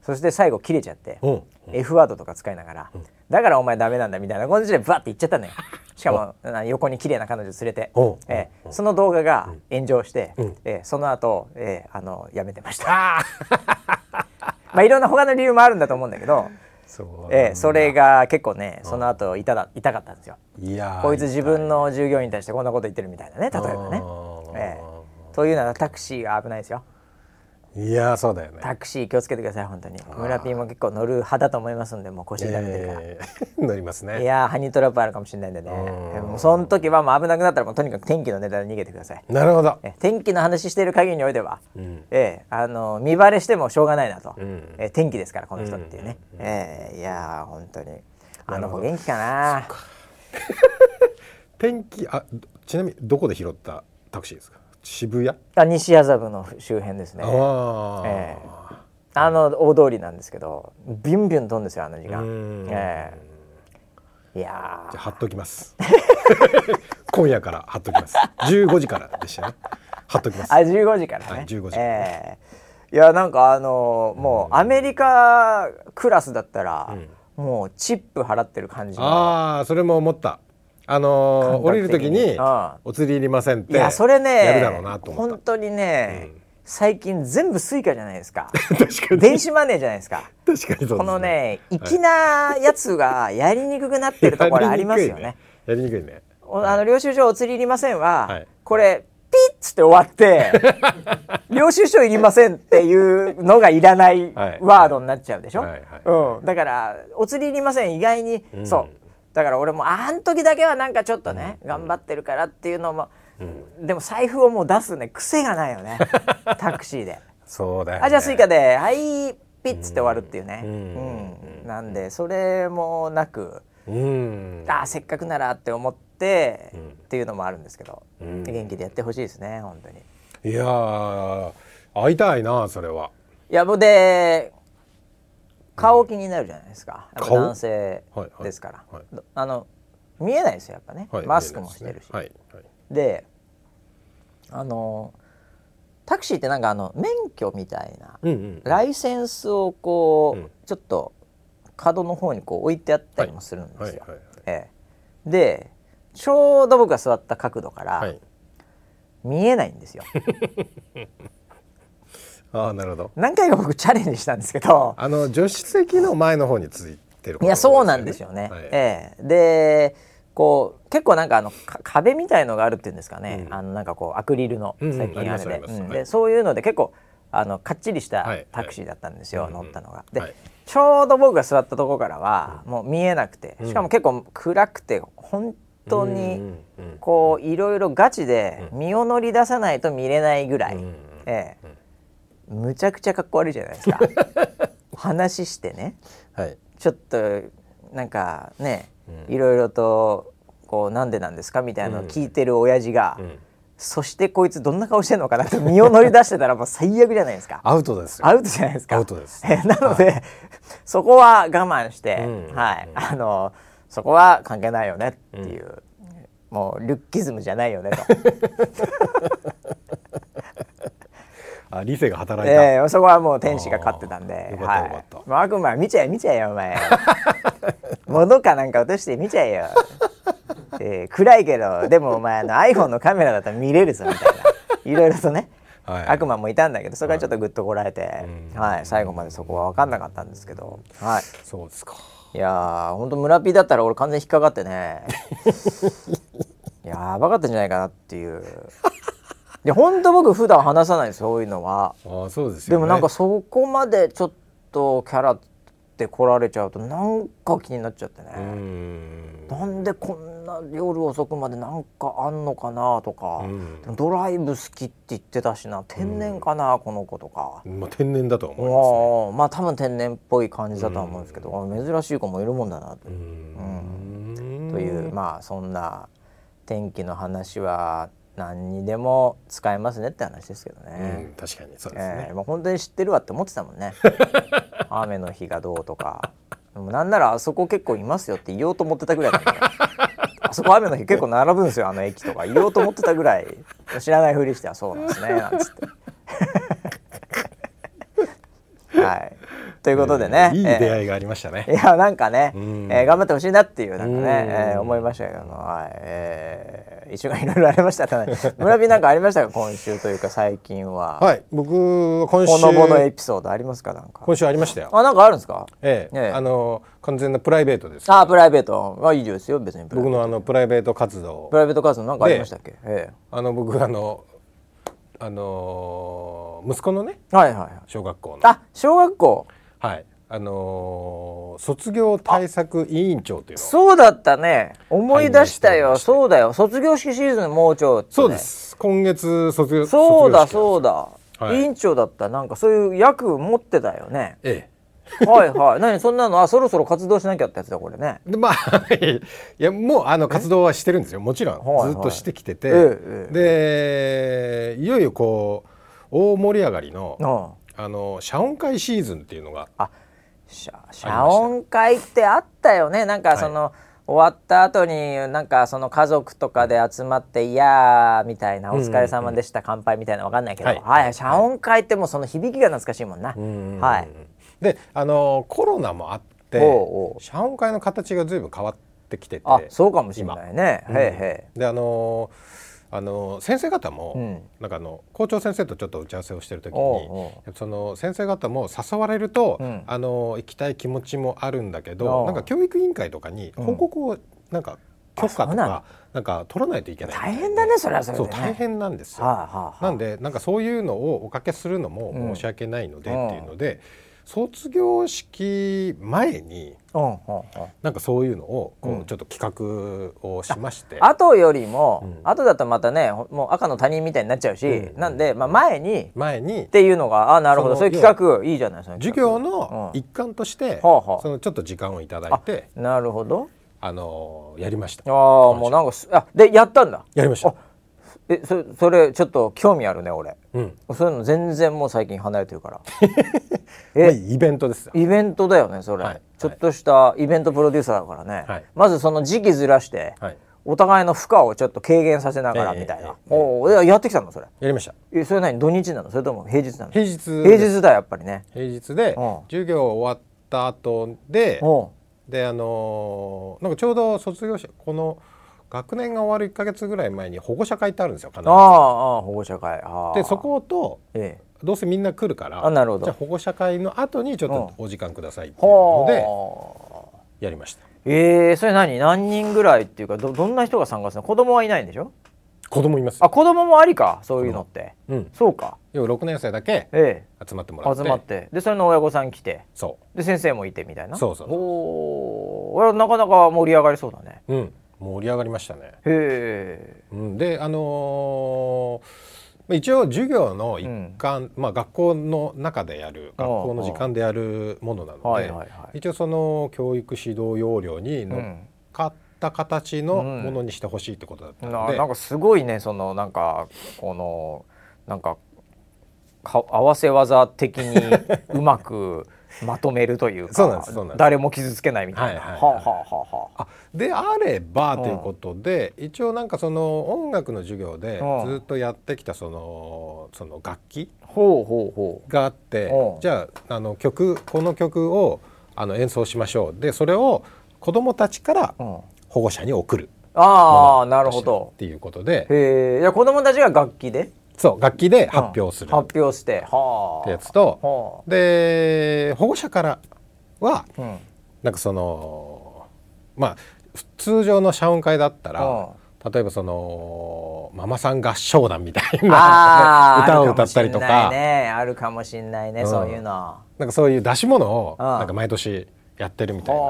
そして最後切れちゃって、うん、F ワードとか使いながら、うん、だからお前ダメなんだみたいな感じでバッて言っちゃったのよ。しかも横に綺麗な彼女連れて、その動画が炎上して、うん、その後、やめてましたまあいろんな他の理由もあるんだと思うんだけど、それが結構ね、その後痛かったんですよ。いや、こいつ自分の従業員に対してこんなこと言ってるみたいなね、例えばね、というのはタクシーが危ないですよ。いや、そうだよね。タクシー気をつけてください、本当に。村ピーも結構乗る派だと思いますんで、もう腰痛めてるから、乗りますね。いや、ハニートラップあるかもしれないんでね、もうその時はもう危なくなったら、もうとにかく天気のネタで逃げてください。なるほど。天気の話している限りにおいては、うん、見バレしてもしょうがないなと、うん、天気ですからこの人っていうね、うんうん、いや、本当に子元気かな天気。あ、ちなみにどこで拾ったタクシーですか？渋谷？あ、西麻布の周辺ですね。あ、大通りなんですけど、ビュンビュン飛んですよ、あの時間。いや、じゃあ貼っときます今夜から貼っときます。15時からでしたね。貼っときます。あ、15時からね、はい、15時、いや、なんかもうアメリカクラスだったら、うん、もうチップ払ってる感じの。あ、それも思った。降りるときにお釣りいりませんって。いや、それね、やるだろうなと思った。本当にね、うん、最近全部スイカじゃないですか確かに電子マネーじゃないですか確かにそうですね。このね、粋なやつがやりにくくなってるところありますよね。やりにくい ね、はい、領収書お釣りいりませんは、はい、これピッつって終わって領収書いりませんっていうのがいらないワードになっちゃうでしょ、はいはいはい、うん、だからお釣りいりません意外に、うん、そう、だから俺もあん時だけはなんかちょっとね、うん、頑張ってるからっていうのも、うん、でも財布をもう出すね癖がないよねタクシーで。そうだよね。あ、じゃあスイカではいピッつって終わるっていうね、うんうん、なんでそれもなく、うん、あ、せっかくならって思って、うん、っていうのもあるんですけど、うん、元気でやってほしいですね、本当に。いやー、会いたいな、それは。いや、もうで顔気になるじゃないですか、男性ですから、はいはいはい、見えないですよやっぱね、はい、マスクもしてるし、はいはい、でタクシーってなんか免許みたいな、うんうんうん、ライセンスをこう、うん、ちょっと角の方にこう置いてあったりもするんですよ、はいはいはいはい、でちょうど僕が座った角度から見えないんですよ、はい、ああなるほど。何回か僕チャレンジしたんですけど、あの助手席の前の方についてること、ね、いやそうなんですよね、はい、でこう結構なんかあの壁みたいのがあるっていうんですかね、うん、あのなんかこうアクリルの最近あれで、うん、でそういうので結構あのかっちりしたタクシーだったんですよ、はいはい、乗ったのが、うん、で、はい、ちょうど僕が座ったとこからはもう見えなくて、しかも結構暗くて本当にこういろいろガチで身を乗り出さないと見れないぐらい、むちゃくちゃかっこ悪いじゃないですか話してね、はい、ちょっとなんかねいろいろとこうなんでなんですかみたいなのを聞いてる親父が、そしてこいつどんな顔してんのかなって身を乗り出してたらもう最悪じゃないですかアウトですよ。アウトじゃないですか。アウトですなので、はい、そこは我慢して、はい、あのそこは関係ないよねっていう、もうルッキズムじゃないよねとあ理性が働いた、そこはもう天使が勝ってたんで、はい、もう悪魔見ちゃえ見ちゃえよお前もどかなんか落として見ちゃえよ暗いけどでもお前の iPhone のカメラだったら見れるぞみたいないろいろとね、はい、悪魔もいたんだけどそこはちょっとグッとこらえて、はいはい、最後までそこは分かんなかったんですけど、はい、そうですか。いやーほんと村ピーだったら俺完全に引っかかってねやばかったんじゃないかなっていう。でほんと僕普段話さないですそういうのは。あそうですよ、ね、でもなんかそこまでちょっとキャラって来られちゃうとなんか気になっちゃってね、なんでこんな夜遅くまでなんかあんのかなとか、ドライブ好きって言ってたしな天然かなこの子とか、まあ、天然だと思います、ね、まあ多分天然っぽい感じだと思うんですけど、珍しい子もいるもんだなと、というまあそんな天気の話は何にでも使えますねって話ですけどね、確かにそうですね、まあ、本当に知ってるわって思ってたもんね雨の日がどうとかなんならあそこ結構いますよって言おうと思ってたぐらいだからあそこ雨の日結構並ぶんですよあの駅とか言おうと思ってたぐらい知らないふりしてはそうなんですねなんつってはいということでね、いい出会いがありましたね、いやなんかね、頑張ってほしいなっていうなんかね、思いましたけども、はい、一週間いろいろありましたから、ね、村人なんかありましたか今週というか最近は。はい、僕今週ほのぼのエピソードありますかなんか。今週ありましたよ。あなんかあるんですか。完全なプライベートです。あプライベートは以上ですよ別に。僕のあのプライベート活動。プライベート活動なんかありましたっけ。僕息子のね、はいはい、小学校の。あ小学校。はい、卒業対策委員長というのをそうだったね思い出したよ。そうだよ卒業式シーズンもうちょっと、ね、そうです今月卒業そうだそうだ、はい、委員長だったなんかそういう役持ってたよね、ええ、はいはい何そんなのあそろそろ活動しなきゃってやつだこれねでまあいやもう活動はしてるんですよもちろん、はいはい、ずっとしてきてて、でいよいよこう大盛り上がりの、謝恩会シーズンっていうのがあ謝恩会ってあったよねなんかその、はい、終わった後になんかその家族とかで集まっていやーみたいなお疲れ様でした、乾杯みたいなわかんないけど、はいはい、謝恩会ってもうその響きが懐かしいもんな、はい、でコロナもあって謝恩会の形が随分変わってきててあそうかもしれないね、へーへーで先生方も、なんか校長先生とちょっと打ち合わせをしてるときにその先生方も誘われると、行きたい気持ちもあるんだけどなんか教育委員会とかに報告をなんか許可とか、なんか取らないといけない大変だねそれはそれで、ね、そう大変なんですよ、なんでなんかそういうのをおかけするのも申し訳ないのでっていうので、卒業式前になんかそういうのをこうちょっと企画をしまして、後よりも、後だとまたねもう赤の他人みたいになっちゃうし、なんで、まあ、前にっていうのがあなるほどそういう企画いいじゃないですか授業の一環として、そのちょっと時間をいただいてなるほどやりました。もうなんかでやったんだやりました。それちょっと興味あるね俺、そういうの全然もう最近離れてるからイベントですよイベントだよねそれ、はい、ちょっとしたイベントプロデューサーだからね、はい、まずその時期ずらして、はい、お互いの負荷をちょっと軽減させながらみたいな、やってきたのそれやりました。それ何土日なのそれとも平日なの平日だやっぱりね平日で、授業終わった後で、なんかちょうど卒業式この学年が終わる1ヶ月ぐらい前に保護者会ってあるんですよ、必ず。ああ、保護者会。あでそこと、どうせみんな来るから、あ、なるほど、じゃあ保護者会の後にちょっとお時間くださいっていうのでやりました。それ何人ぐらいっていうか、 どんな人が参加するの？子供はいないんでしょ？子供います。あ、子供もありか、そういうのって。うん、そうか。要は6年生だけ集まってもらって、でそれの親御さん来て、そうで先生もいてみたいな。そうそうそう。おお、なかなか盛り上がりそうだね。うん、盛り上がりましたね。へえ。うん、で一応授業の一環、まあ、学校の中でやる、学校の時間でやるものなので、はいはいはい、一応その教育指導要領に乗っかった形のものにしてほしいってことだったので、なんかすごいね、そのなんかこのなんか合わせ技的にうまくまとめるというか誰も傷つけないみたいな、はいはいはい、であればということで、一応なんかその音楽の授業でずっとやってきたその楽器があって、じゃあこの曲を演奏しましょう、でそれを子どもたちから保護者に送る、あ、なるほどっていうことで、いや子どもたちが楽器で、そう楽器で発表する、発表してってやつと、で保護者からは、なんかそのまあ通常の謝恩会だったら、例えばそのママさん合唱団みたいな歌を歌ったりとか、あるかもしれないね、そういうの、なんかそういう出し物をなんか毎年やってるみたいな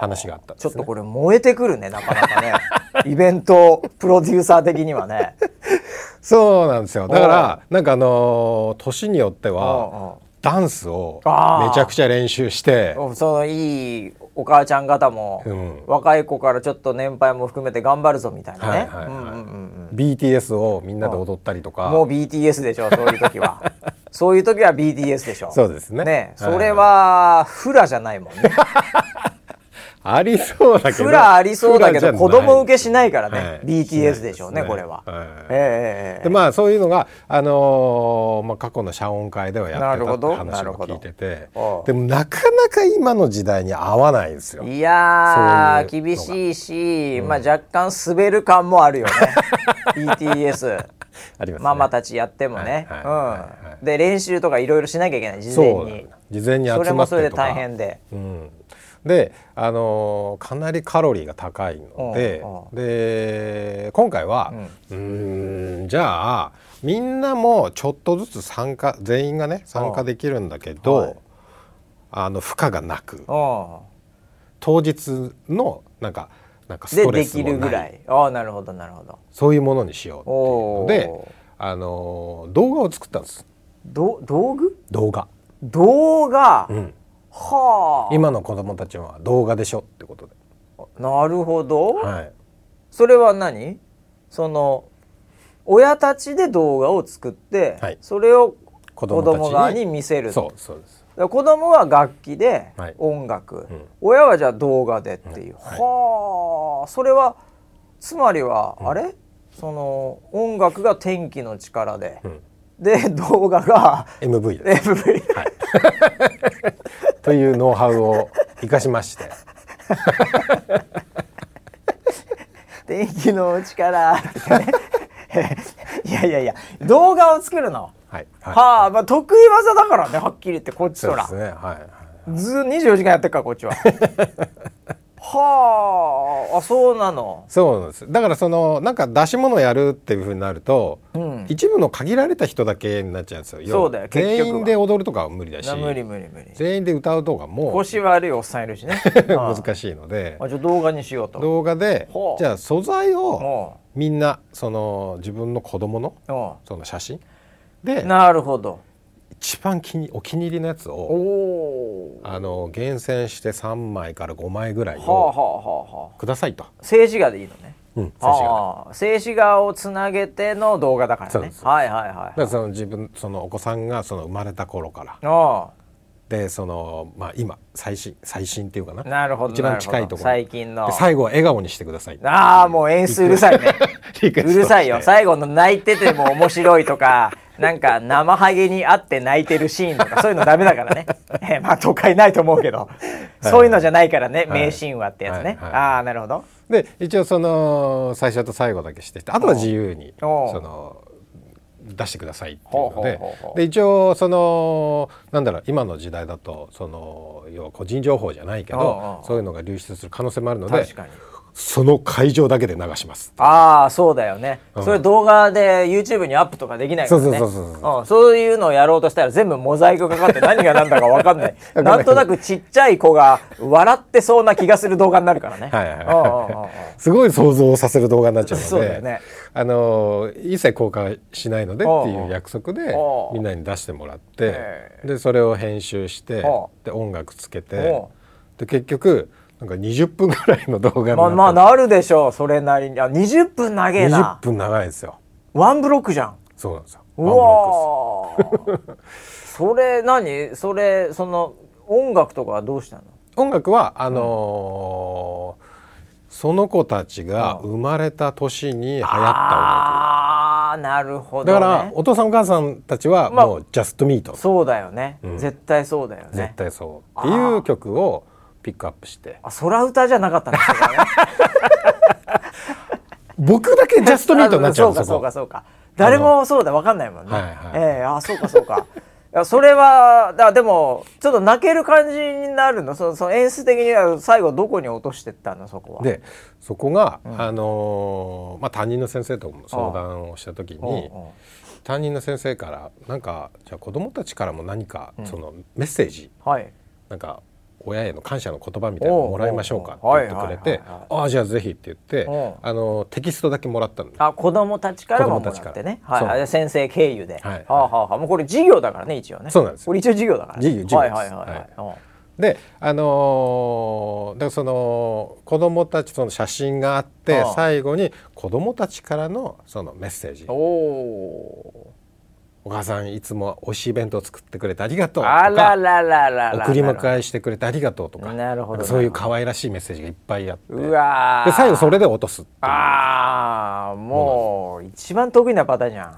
話があったんですね。ちょっとこれ燃えてくるね、なかなかねイベントプロデューサー的にはねそうなんですよ。だからなんか年によってはダンスをめちゃくちゃ練習して、そのいいお母ちゃん方も、若い子からちょっと年配も含めて頑張るぞみたいなね、BTS をみんなで踊ったりとか、もう BTS でしょ、そういう時はそういう時は BTS でしょ。そうですね。ね、それはフラじゃないもんねありそうだけど、フラありそうだけど子供受けしないからね、BTS でしょうね、これは。でまあそういうのがまあ、過去の謝恩会ではやってたって話を聞いてて、でもなかなか今の時代に合わないんですよ。いやー厳しいし、まあ、若干滑る感もあるよねBTS ありますね、ママたちやってもね、で練習とかいろいろしなきゃいけない、事前に集まってとか、それもそれで大変で、でかなりカロリーが高いので、で今回は、じゃあみんなもちょっとずつ参加、全員がね参加できるんだけど、負荷がなく、当日のなんかストレスもないでできるぐらい、なるほどなるほど、そういうものにしようっていうので、動画を作ったんです。動画、はあ、今の子どもたちは動画でしょってことで。なるほど、はい、それは何？その親たちで動画を作って、それを子ども側に見せる。そうです。だから子どもは楽器で音楽、親はじゃあ動画でっていう、それはつまりは、その音楽が天気の力で、で動画が MV です。MV、はいというノウハウを生かしまして天気の力ってねいや動画を作るの、まあ、得意技だからね、はっきり言ってこっちとら、ず24時間やってるからこっちははあ、そうなの。そうなんです。だからそのなんか出し物やるっていう風になると、一部の限られた人だけになっちゃうんですよ。そうだよ、全員で踊るとかは無理だし、無理全員で歌うとかも腰悪いおっさんいるしね難しいので、じゃあ動画にしようと。動画で、じゃあ素材をみんなその自分の子供のその写真で、なるほど、一番お気に入りのやつを厳選して3枚から5枚ぐらいをくださいと。静止画でいいのね。静止画をつなげての動画だからね。だからそのお子さんがその生まれた頃からで、そのまあ今最新っていうかな。なるほど。一番近いところ。最近の。で最後は笑顔にしてください。ああ、もう演出うるさいね。うるさいよ。最後の泣いてても面白いとか。なんか生ハゲに会って泣いてるシーンとかそういうのダメだからねまあ都会ないと思うけどそういうのじゃないからね、名シーンはってやつね。ああ、なるほど。で一応その最初と最後だけしてて、あとは自由にその出してくださいっていうので、で一応そのなんだろう、今の時代だとその要は個人情報じゃないけどそういうのが流出する可能性もあるので、確かにその会場だけで流します。ああ、そうだよね、うん、それ動画で YouTube にアップとかできないからね。そういうのをやろうとしたら全部モザイクかかって何が何だか分かんないなんとなくちっちゃい子が笑ってそうな気がする動画になるからねはいはい、はい、すごい想像させる動画になっちゃうので、そうだよね、一切公開しないのでっていう約束でみんなに出してもらって、でそれを編集して、で音楽つけて、で結局なんか20分ぐらいの動画になって、まあなるでしょう、それなりに。あ、20分長えな。20分長いですよ。ワンブロックじゃん。そうなんですよ。うわーそれ何？それその音楽とかはどうしたの？音楽はその子たちが生まれた年に流行った音楽。あー、なるほど、ね。だからお父さんお母さんたちはもうジャストミート。そうだよね、うん。絶対そうだよね。絶対そう。っていう曲をピックアップして、あ、空歌じゃなかったんですよね僕だけジャストミートになっちゃうんですよ。そうかそうか、誰もそうだ分かんないもんね、はいはい、あ、そうかそうかそれはだ、でもちょっと泣ける感じになるの。その演出的には最後どこに落としてったの、そこは。でそこが、うん、まあ、担任の先生とも相談をした時に、担任の先生からなんか、じゃあ子どもたちからも何か、そのメッセージ、はい、なんか親への感謝の言葉みたいなのもらいましょうかって言ってくれて、ああ、じゃあぜひって言って、テキストだけもらったの。あ、子供たちからももらってね、はい、先生経由で、はい、もうこれ授業だからね、一応ね。そうなんですよ、これ一応授業だからね。授業です。で、だからその子供たちとの写真があって、最後に子供たちからのそのメッセージ、お母さんいつも美味しい弁当作ってくれてありがとうとか、送り迎えしてくれてありがとうとか、そういう可愛らしいメッセージがいっぱいあって、うわ、で最後それで落とすっていう。ああ、もう一番得意なパターンじゃん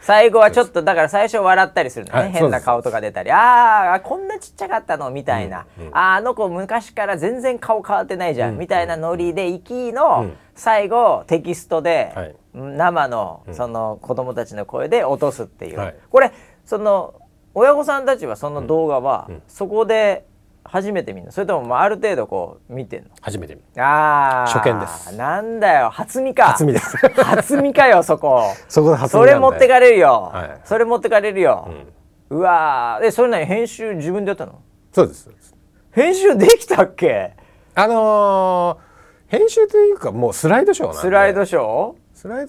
最後はちょっとだから、最初笑ったりするのね、変な顔とか出たり、ああ、こんなちっちゃかったのみたいな、あの子昔から全然顔変わってないじゃんみたいなノリで行きの、最後テキストで、はい、生のその子供たちの声で落とすっていう、はい、これその親御さんたちはその動画はそこで初めて見るの、それともある程度こう見てんの？初めて見る。ああ、初見です。なんだよ、初見か。初見です。初見かよ、そこそこで初見なんだよ。それ持ってかれるよ、はい、それ持ってかれるよ、うん、うわー。それ何、編集自分でやったの？そうです、そうです。編集できたっけ？編集というかもうスライドショーなんで。スライド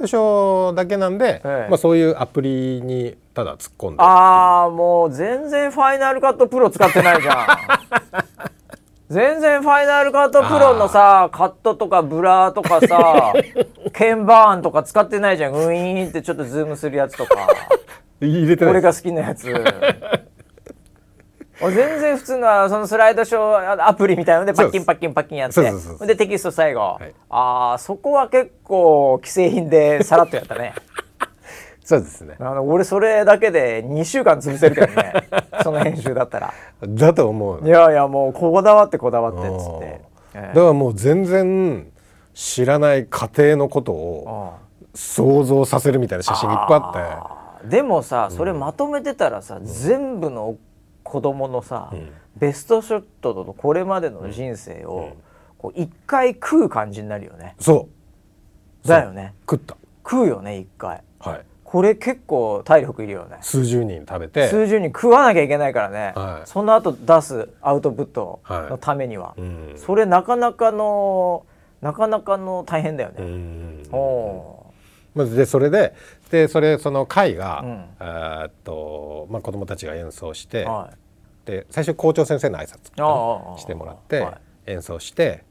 ショーだけなんで、まあ、そういうアプリにただ突っ込んで。ああ、もう全然ファイナルカットプロ使ってないじゃん全然ファイナルカットプロのさ、カットとかブラーとかさ鍵盤とか使ってないじゃん。ウィーンってちょっとズームするやつとか入れてない、俺が好きなやつ全然普通の、そのスライドショーアプリみたいのでパッキンパッキンパッキンやって、でテキスト最後、はい、ああ、そこは結構既製品でさらっとやったねそうですね。俺それだけで2週間潰せるけどねその編集だったらだと思う。いやいや、もうこだわってこだわってっつって、だからもう全然知らない家庭のことを想像させるみたいな写真がいっぱいあって。でもさ、それまとめてたらさ、全部の子供のさ、ベストショットとこれまでの人生をこう一回食う感じになるよね。そうだよね。食うよね、一回。はい、これ結構体力いるよね。数十人食べて、数十人食わなきゃいけないからね、はい、その後出すアウトプットのためには、はい、それなかなかの大変だよね。でそれで、その会が、まあ、子どもたちが演奏して、はい、で最初校長先生の挨拶してもらって、はい、演奏して、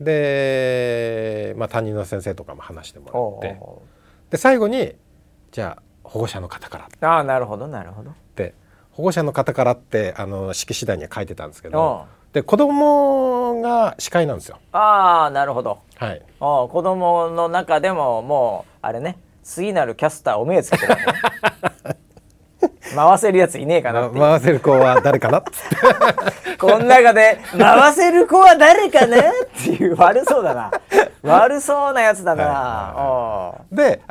で、まあ、担任の先生とかも話してもらって、で最後にじゃあ保護者の方から。ああ、なるほどなるほど。で保護者の方からって、式次第には書いてたんですけど、で子供が司会なんですよ。ああ、なるほど。はい、子供の中でももうあれね、次なるキャスターおめえつけてる、ね、回せるやついねえかなって。回せる子は誰かなこの中で回せる子は誰かなってっていう悪そうだな悪そうなやつだな、はいはいはい、で、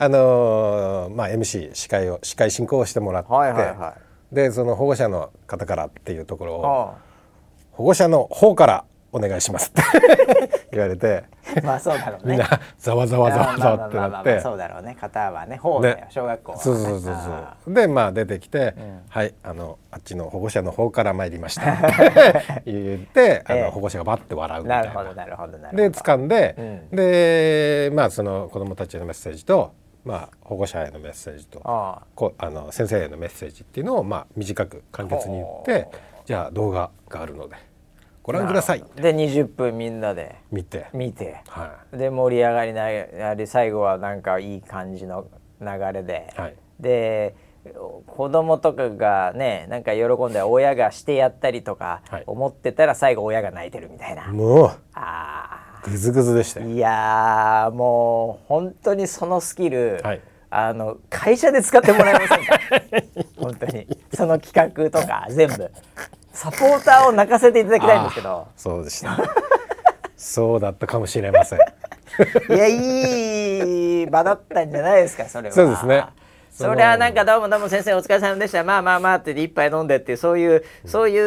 まあ、MC 司会進行をしてもらって、はいはいはい、でその保護者の方からっていうところを保護者の方からお願いしますって言われてまあそうだろうねみんなざわざわざわざわってなってそうだろうね方はね方だよ、ね、小学校は、ね、そうそうそうそうでまあ出てきて、うん、はいあっちの保護者の方から参りましたって言って保護者がバッて笑うみたいななるほどなるほどなるほどで掴んで、うん、でまあその子どもたちのメッセージとまあ保護者へのメッセージと先生へのメッセージっていうのをまあ短く簡潔に言ってじゃあ動画があるのでご覧くださいで20分みんなで見て、はい、で盛り上がりなり最後はなんかいい感じの流れで、はい、で子供とかがねなんか喜んで親がしてやったりとか思ってたら最後親が泣いてるみたいな、はい、もうあグズグズでしたよいやもう本当にそのスキル、はい、会社で使ってもらえませんか本当にその企画とか全部サポーターを泣かせていただきたいんですけどそうでしたそうだったかもしれませんいやいい場だったんじゃないですかそれはそうですねそれはなんかどうもどうも先生お疲れ様でしたまあまあまあって一杯飲んでってそうい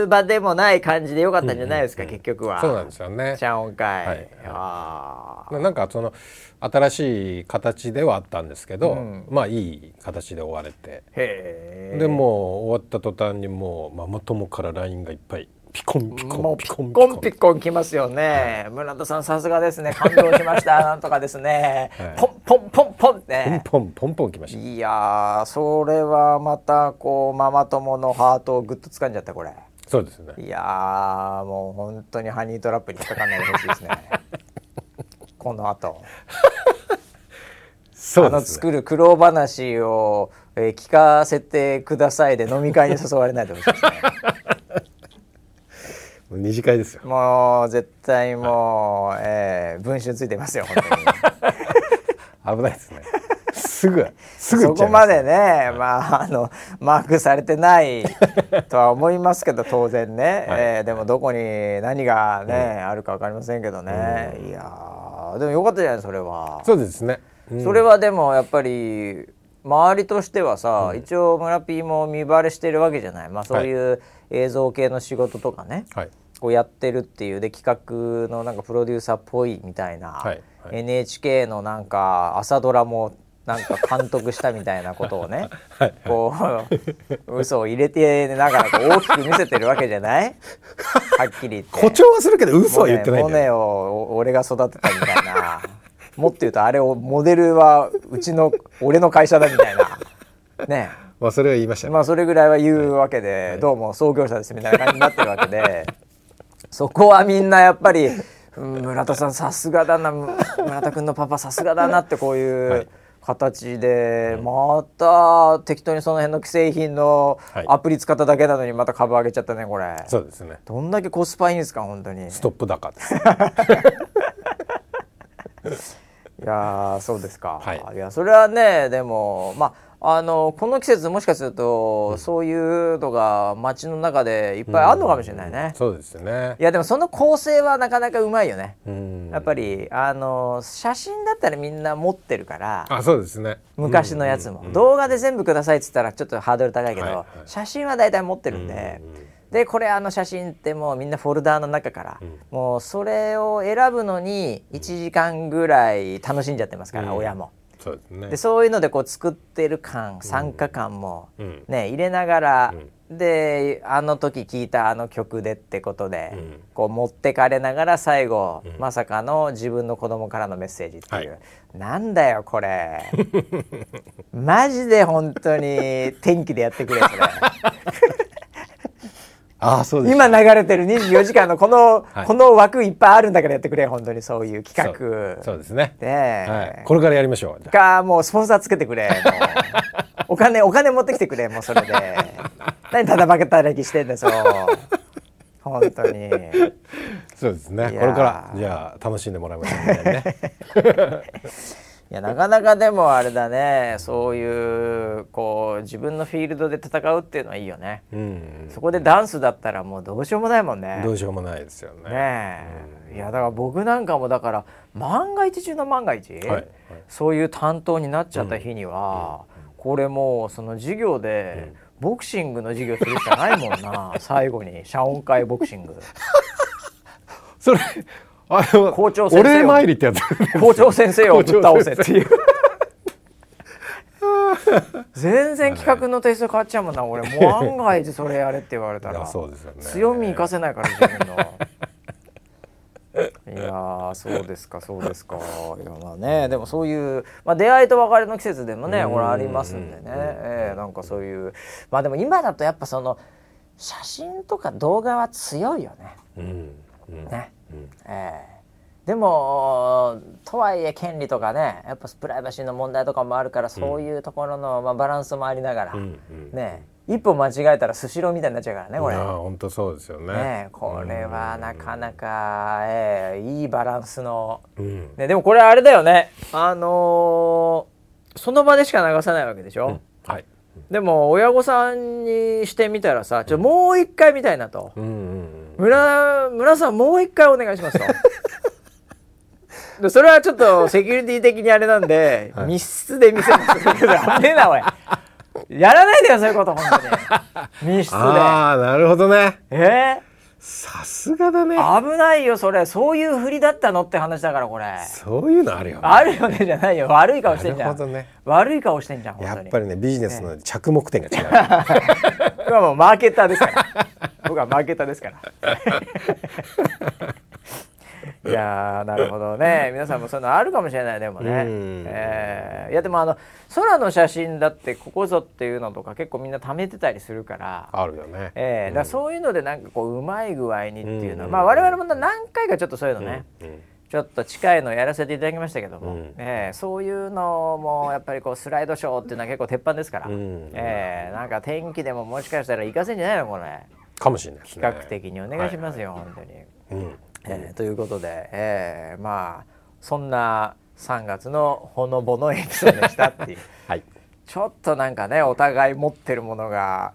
う場でもない感じでよかったんじゃないですか、うんうんうん、結局はそうなんですよね謝恩会、はい、なんかその新しい形ではあったんですけど、うん、まあいい形で終われてへでも終わった途端にもうママ友から LINE がいっぱいピコンピコンピコンピコンピコンきますよね、はい、村田さんさすがですね感動しましたなんとかですね、はい、ポンポンポンポンってポンポンポンポンきましたいやそれはまたこうママ友のハートをグッと掴んじゃったこれそうですねいやもう本当にハニートラップに引っかかんないでほしいですねこの後そうですね、作る苦労話を、聞かせてくださいで飲み会に誘われないでほしいですね二次会ですよもう絶対もう、はい文春ついてますよ本当に危ないですねすぐ行っちゃいますそこまでね、はいまあ、マークされてないとは思いますけど当然ね、はいでもどこに何が、ねはい、あるか分かりませんけどね、うん、いやでもよかったじゃないそれはそうですね、うん、それはでもやっぱり周りとしてはさ、うん、一応村 P も見バレしてるわけじゃない、まあ、そういう映像系の仕事とかね、はい、こうやってるっていうで企画のなんかプロデューサーっぽいみたいな、はいはい、NHK のなんか朝ドラもなんか監督したみたいなことをねはい、はい、こう嘘を入れてながらこう大きく見せてるわけじゃないはっきり言って誇張はするけど嘘は言ってないんだよモネを俺が育てたみたいなもっと言うとあれをモデルはうちの俺の会社だみたいなねえまあそれは言いましたねまあそれぐらいは言うわけで、はい、どうも創業者ですみたいな感じになってるわけでそこはみんなやっぱり、うん、村田さんさすがだな村田くんのパパさすがだなってこういう形で、はい、また適当にその辺の既製品のアプリ使っただけなのにまた株上げちゃったねこれそうですねどんだけコスパいいんですか本当にストップ高ですいやそうですか、はい、いやそれはねでもまあこの季節もしかすると、うん、そういうのが街の中でいっぱいあるのかもしれないね、うん、そうですよねいやでもその構成はなかなかうまいよね、うん、やっぱり写真だったらみんな持ってるからあそうですね昔のやつも、うんうんうん、動画で全部くださいって言ったらちょっとハードル高いけど、はいはい、写真は大体持ってるんで、うんうん、でこれ写真ってもうみんなフォルダーの中から、うん、もうそれを選ぶのに1時間ぐらい楽しんじゃってますから、うん、親もそうですね、でそういうのでこう作ってる感参加感も、ねうん、入れながら、うん、であの時聴いたあの曲でってことで、うん、こう持ってかれながら最後、うん、まさかの自分の子供からのメッセージっていう、はい、なんだよこれマジで本当に天気でやってくれそれああそうです今流れてる24時間のはい、この枠いっぱいあるんだからやってくれ本当にそういう企画そうですね、はい、これからやりましょうかもうスポンサーつけてくれもうお金持ってきてくれもうそれで何ただバカ働きしてんだそう本当にそうですねこれからじゃあ楽しんでもらいましょうねいやなかなかでもあれだね、そういうこう自分のフィールドで戦うっていうのはいいよね、うん、そこでダンスだったらもうどうしようもないもんね。どうしようもないですよ ね、うん、いやだから僕なんかもだから万が一中の万が一、はいはい、そういう担当になっちゃった日には、うん、これもうその授業でボクシングの授業するしかないもんな、うん、最後に謝恩会ボクシングそれあの校長先生お礼参りってやつ、校長先生をぶっ倒せっていう全然企画のテイスト変わっちゃうもんな、俺もう案外それやれって言われたらそうですよ、ね、強み生かせないから自分のいやーそうですかそうですか、いやまあね、でもそういう、まあ、出会いと別れの季節でもねこれありますんでね、なんかそういうまあでも今だとやっぱその写真とか動画は強いよね、ね、でもとはいえ権利とかねやっぱプライバシーの問題とかもあるから、そういうところの、まあ、バランスもありながら、ね、一歩間違えたらスシローみたいになっちゃうからねこれ。本当そうですよ ね、これはなかなか、いいバランスの、ね、でもこれあれだよね、その場でしか流さないわけでしょ、はい、でも親御さんにしてみたらさ、ちょっともう一回見たいなと、村さんもう一回お願いしますとそれはちょっとセキュリティ的にあれなんで、はい、密室で見せますけど危ねえなおいやらないでよそういうこと本当に密室で。ああなるほどね、さすがだね、危ないよそれ、そういう振りだったのって話だから、これそういうのあるよね、あるよねじゃないよ、悪い顔してんじゃん、なるほど、ね、悪い顔してんじゃん本当に、やっぱりねビジネスの着目点が違う、僕はもうマーケターですから僕はマーケターですからいやなるほどね、皆さんもそういうのあるかもしれないでもね、いやでも空の写真だってここぞっていうのとか結構みんな貯めてたりするからあるよね、だからそういうのでなんかこううまい具合にっていうのは、まあ我々も何回かちょっとそういうのね、ちょっと近いのをやらせていただきましたけども、そういうのもやっぱりこうスライドショーっていうのは結構鉄板ですから、なんか天気でももしかしたら活かせんじゃないのこれかもしれないですね、企画的にお願いしますよ、はいはい、本当に、ということで、まあそんな3月のほのぼのエピソードでしたっていう、はい、ちょっとなんかねお互い持ってるものが、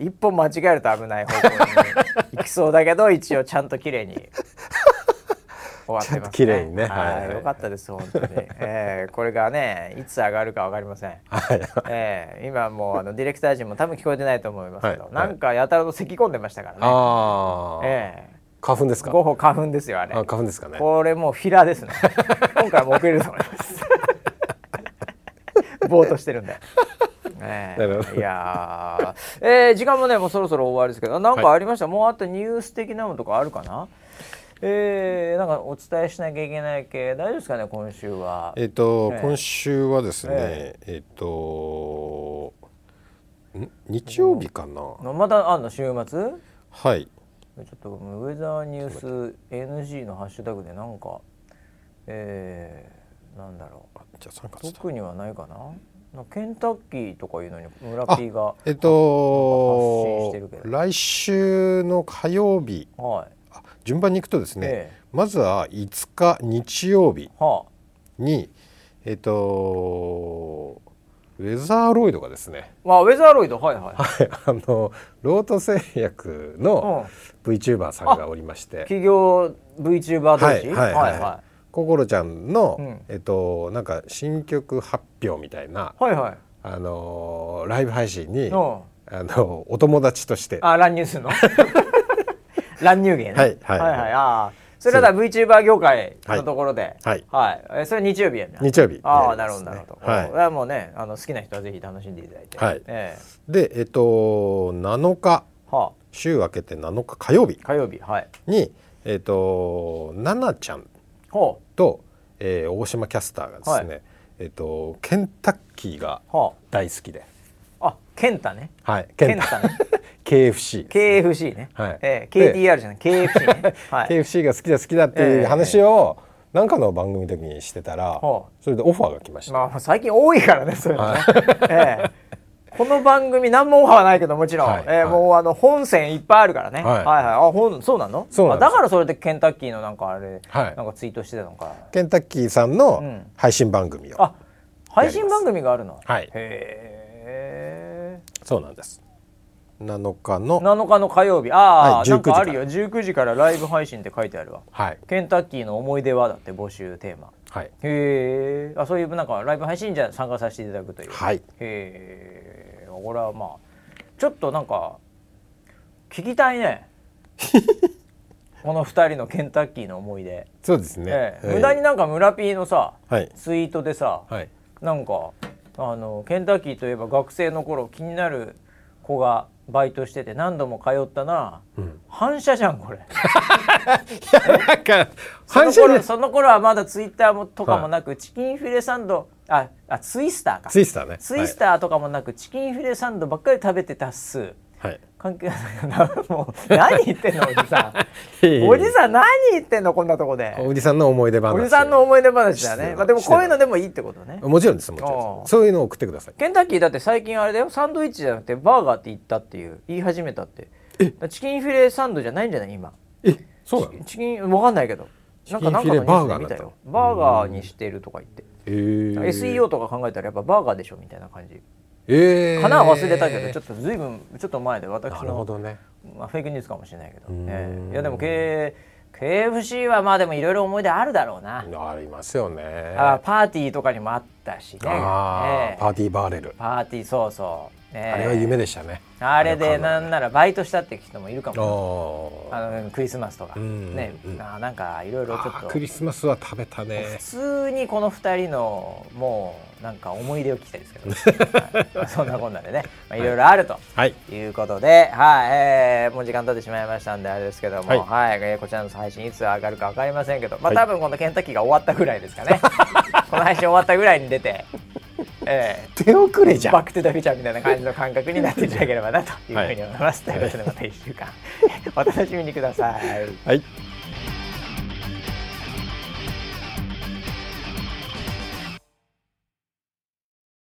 一歩間違えると危ない方向に行きそうだけど一応ちゃんと綺麗に終わってますね、ちゃんと綺麗にね、はい、よかったです本当に、これがねいつ上がるか分かりません、今もうディレクター陣も多分聞こえてないと思いますけど、はい、なんかやたらと咳込んでましたからね、花粉ですか、花粉ですよあれ、あ花粉ですかね、これもうフィラーですね今回も遅れると思いますぼーっとしてるんでいや時間もねもうそろそろ終わりですけど、なんかありました、はい、もうあとニュース的なのとかあるかな、なんかお伝えしなきゃいけない系大丈夫ですかね今週は、今週はですね、日曜日かな、またあの週末、はい、ちょっとウェザーニュース NG のハッシュタグでなんか、なんだろう、じゃあ特にはないかな、ケンタッキーとかいうのに村 P が発信してるけど、来週の火曜日、はい、順番にいくとですね、まずは5日日曜日に、ウェザーロイドがですね、ウェザーロイド、はいはい、はい、ロート製薬の VTuber さんがおりまして、企業 VTuber 同士、こころちゃんの、なんか新曲発表みたいな、ライブ配信に、お友達として乱入するの乱入芸ね、それは VTuber 業界のところで、それは日曜日やね。日曜日。ああ、なるほどなるほど。はい。もうね、好きな人はぜひ楽しんでいただいて。はい。で、7日、週明けて7日火曜日。火曜日、はい。に、ななちゃんと、大島キャスターがですね、ケンタッキーが大好きで。あ、ケンタね。はい。ケンタね。KFC ね、KFC ね、はい、KTR じゃない KFC ね、はい、KFC が好きだっていう話を何かの番組の時にしてたら、それでオファーが来ました、最近多いからねそういうのね、この番組何もオファーはないけどもちろん、はいもうあの本線いっぱいあるからね、はいはいはい、あ本そうなのそうなんです。だからそれでケンタッキーのなんかあれ、はい、なんかツイートしてたのかケンタッキーさんの配信番組を、うん、あ配信番組があるの、はい、へーそうなんです。7日の火曜日あ、はい、なんかあるよ19時からライブ配信って書いてあるわ、はい、ケンタッキーの思い出はだって募集テーマ、はい、へえそういうなんかライブ配信じゃ参加させていただくという、はい、へえこれはまあちょっとなんか聞きたいねこの2人のケンタッキーの思い出。そうですね、無駄になんか村 P のさ、はい、ツイートでさ、はい、なんかあのケンタッキーといえば学生の頃気になる子がバイトしてて何度も通ったな、うん、反射じゃんこれなんか反射でその頃はまだツイッターもとかもなく、はい、チキンフィレサンドツイスターかツイスターとかもなく、はい、チキンフィレサンドばっかり食べてたっす、はい、関係ないもう何言ってんのおじさんおじさん何言ってんのこんなとこで。おじさんの思い出話、おじさんの思い出話だね、まあ、でもこういうのでもいいってことね。もちろんです、もちろんそういうのを送ってください。ケンタッキーだって最近あれだよ、サンドイッチじゃなくてバーガーって言ったっていう言い始めたって。えチキンフィレサンドじゃないんじゃない今。えそうなの。チキン分かんないけどなんかのニュースで見たよ、バーガーにしてるとか言って、SEO とか考えたらやっぱバーガーでしょみたいな感じかな。忘れたけどちょっと随分ちょっと前で私のなるほど、ねまあ、フェイクニュースかもしれないけど、いやでも KFC はまあでもいろいろ思い出あるだろうな。ありますよね。あパーティーとかにもあったしね。あ、パーティーバーレルパーティーそうそう、あれは夢でしたね。あれでなんならバイトしたって人もいるかも。あのクリスマスとか、うんねうん、なんかいろいろちょっとクリスマスは食べたね。普通にこの2人のもうなんか思い出を聞きたいですけど、ねまあ、そんなこんなでねいろいろあるということで、はいはいもう時間経ってしまいましたんであれですけども、はいはい、こちらの配信いつ上がるか分かりませんけど、まあ、多分このケンタッキーが終わったぐらいですかねこの配信終わったぐらいに出て手遅れじゃんバックトゥザフューチャーみたいな感じの感覚になっていただければなというふうに思います、はい、ということでまた1週間お楽しみにください、はい。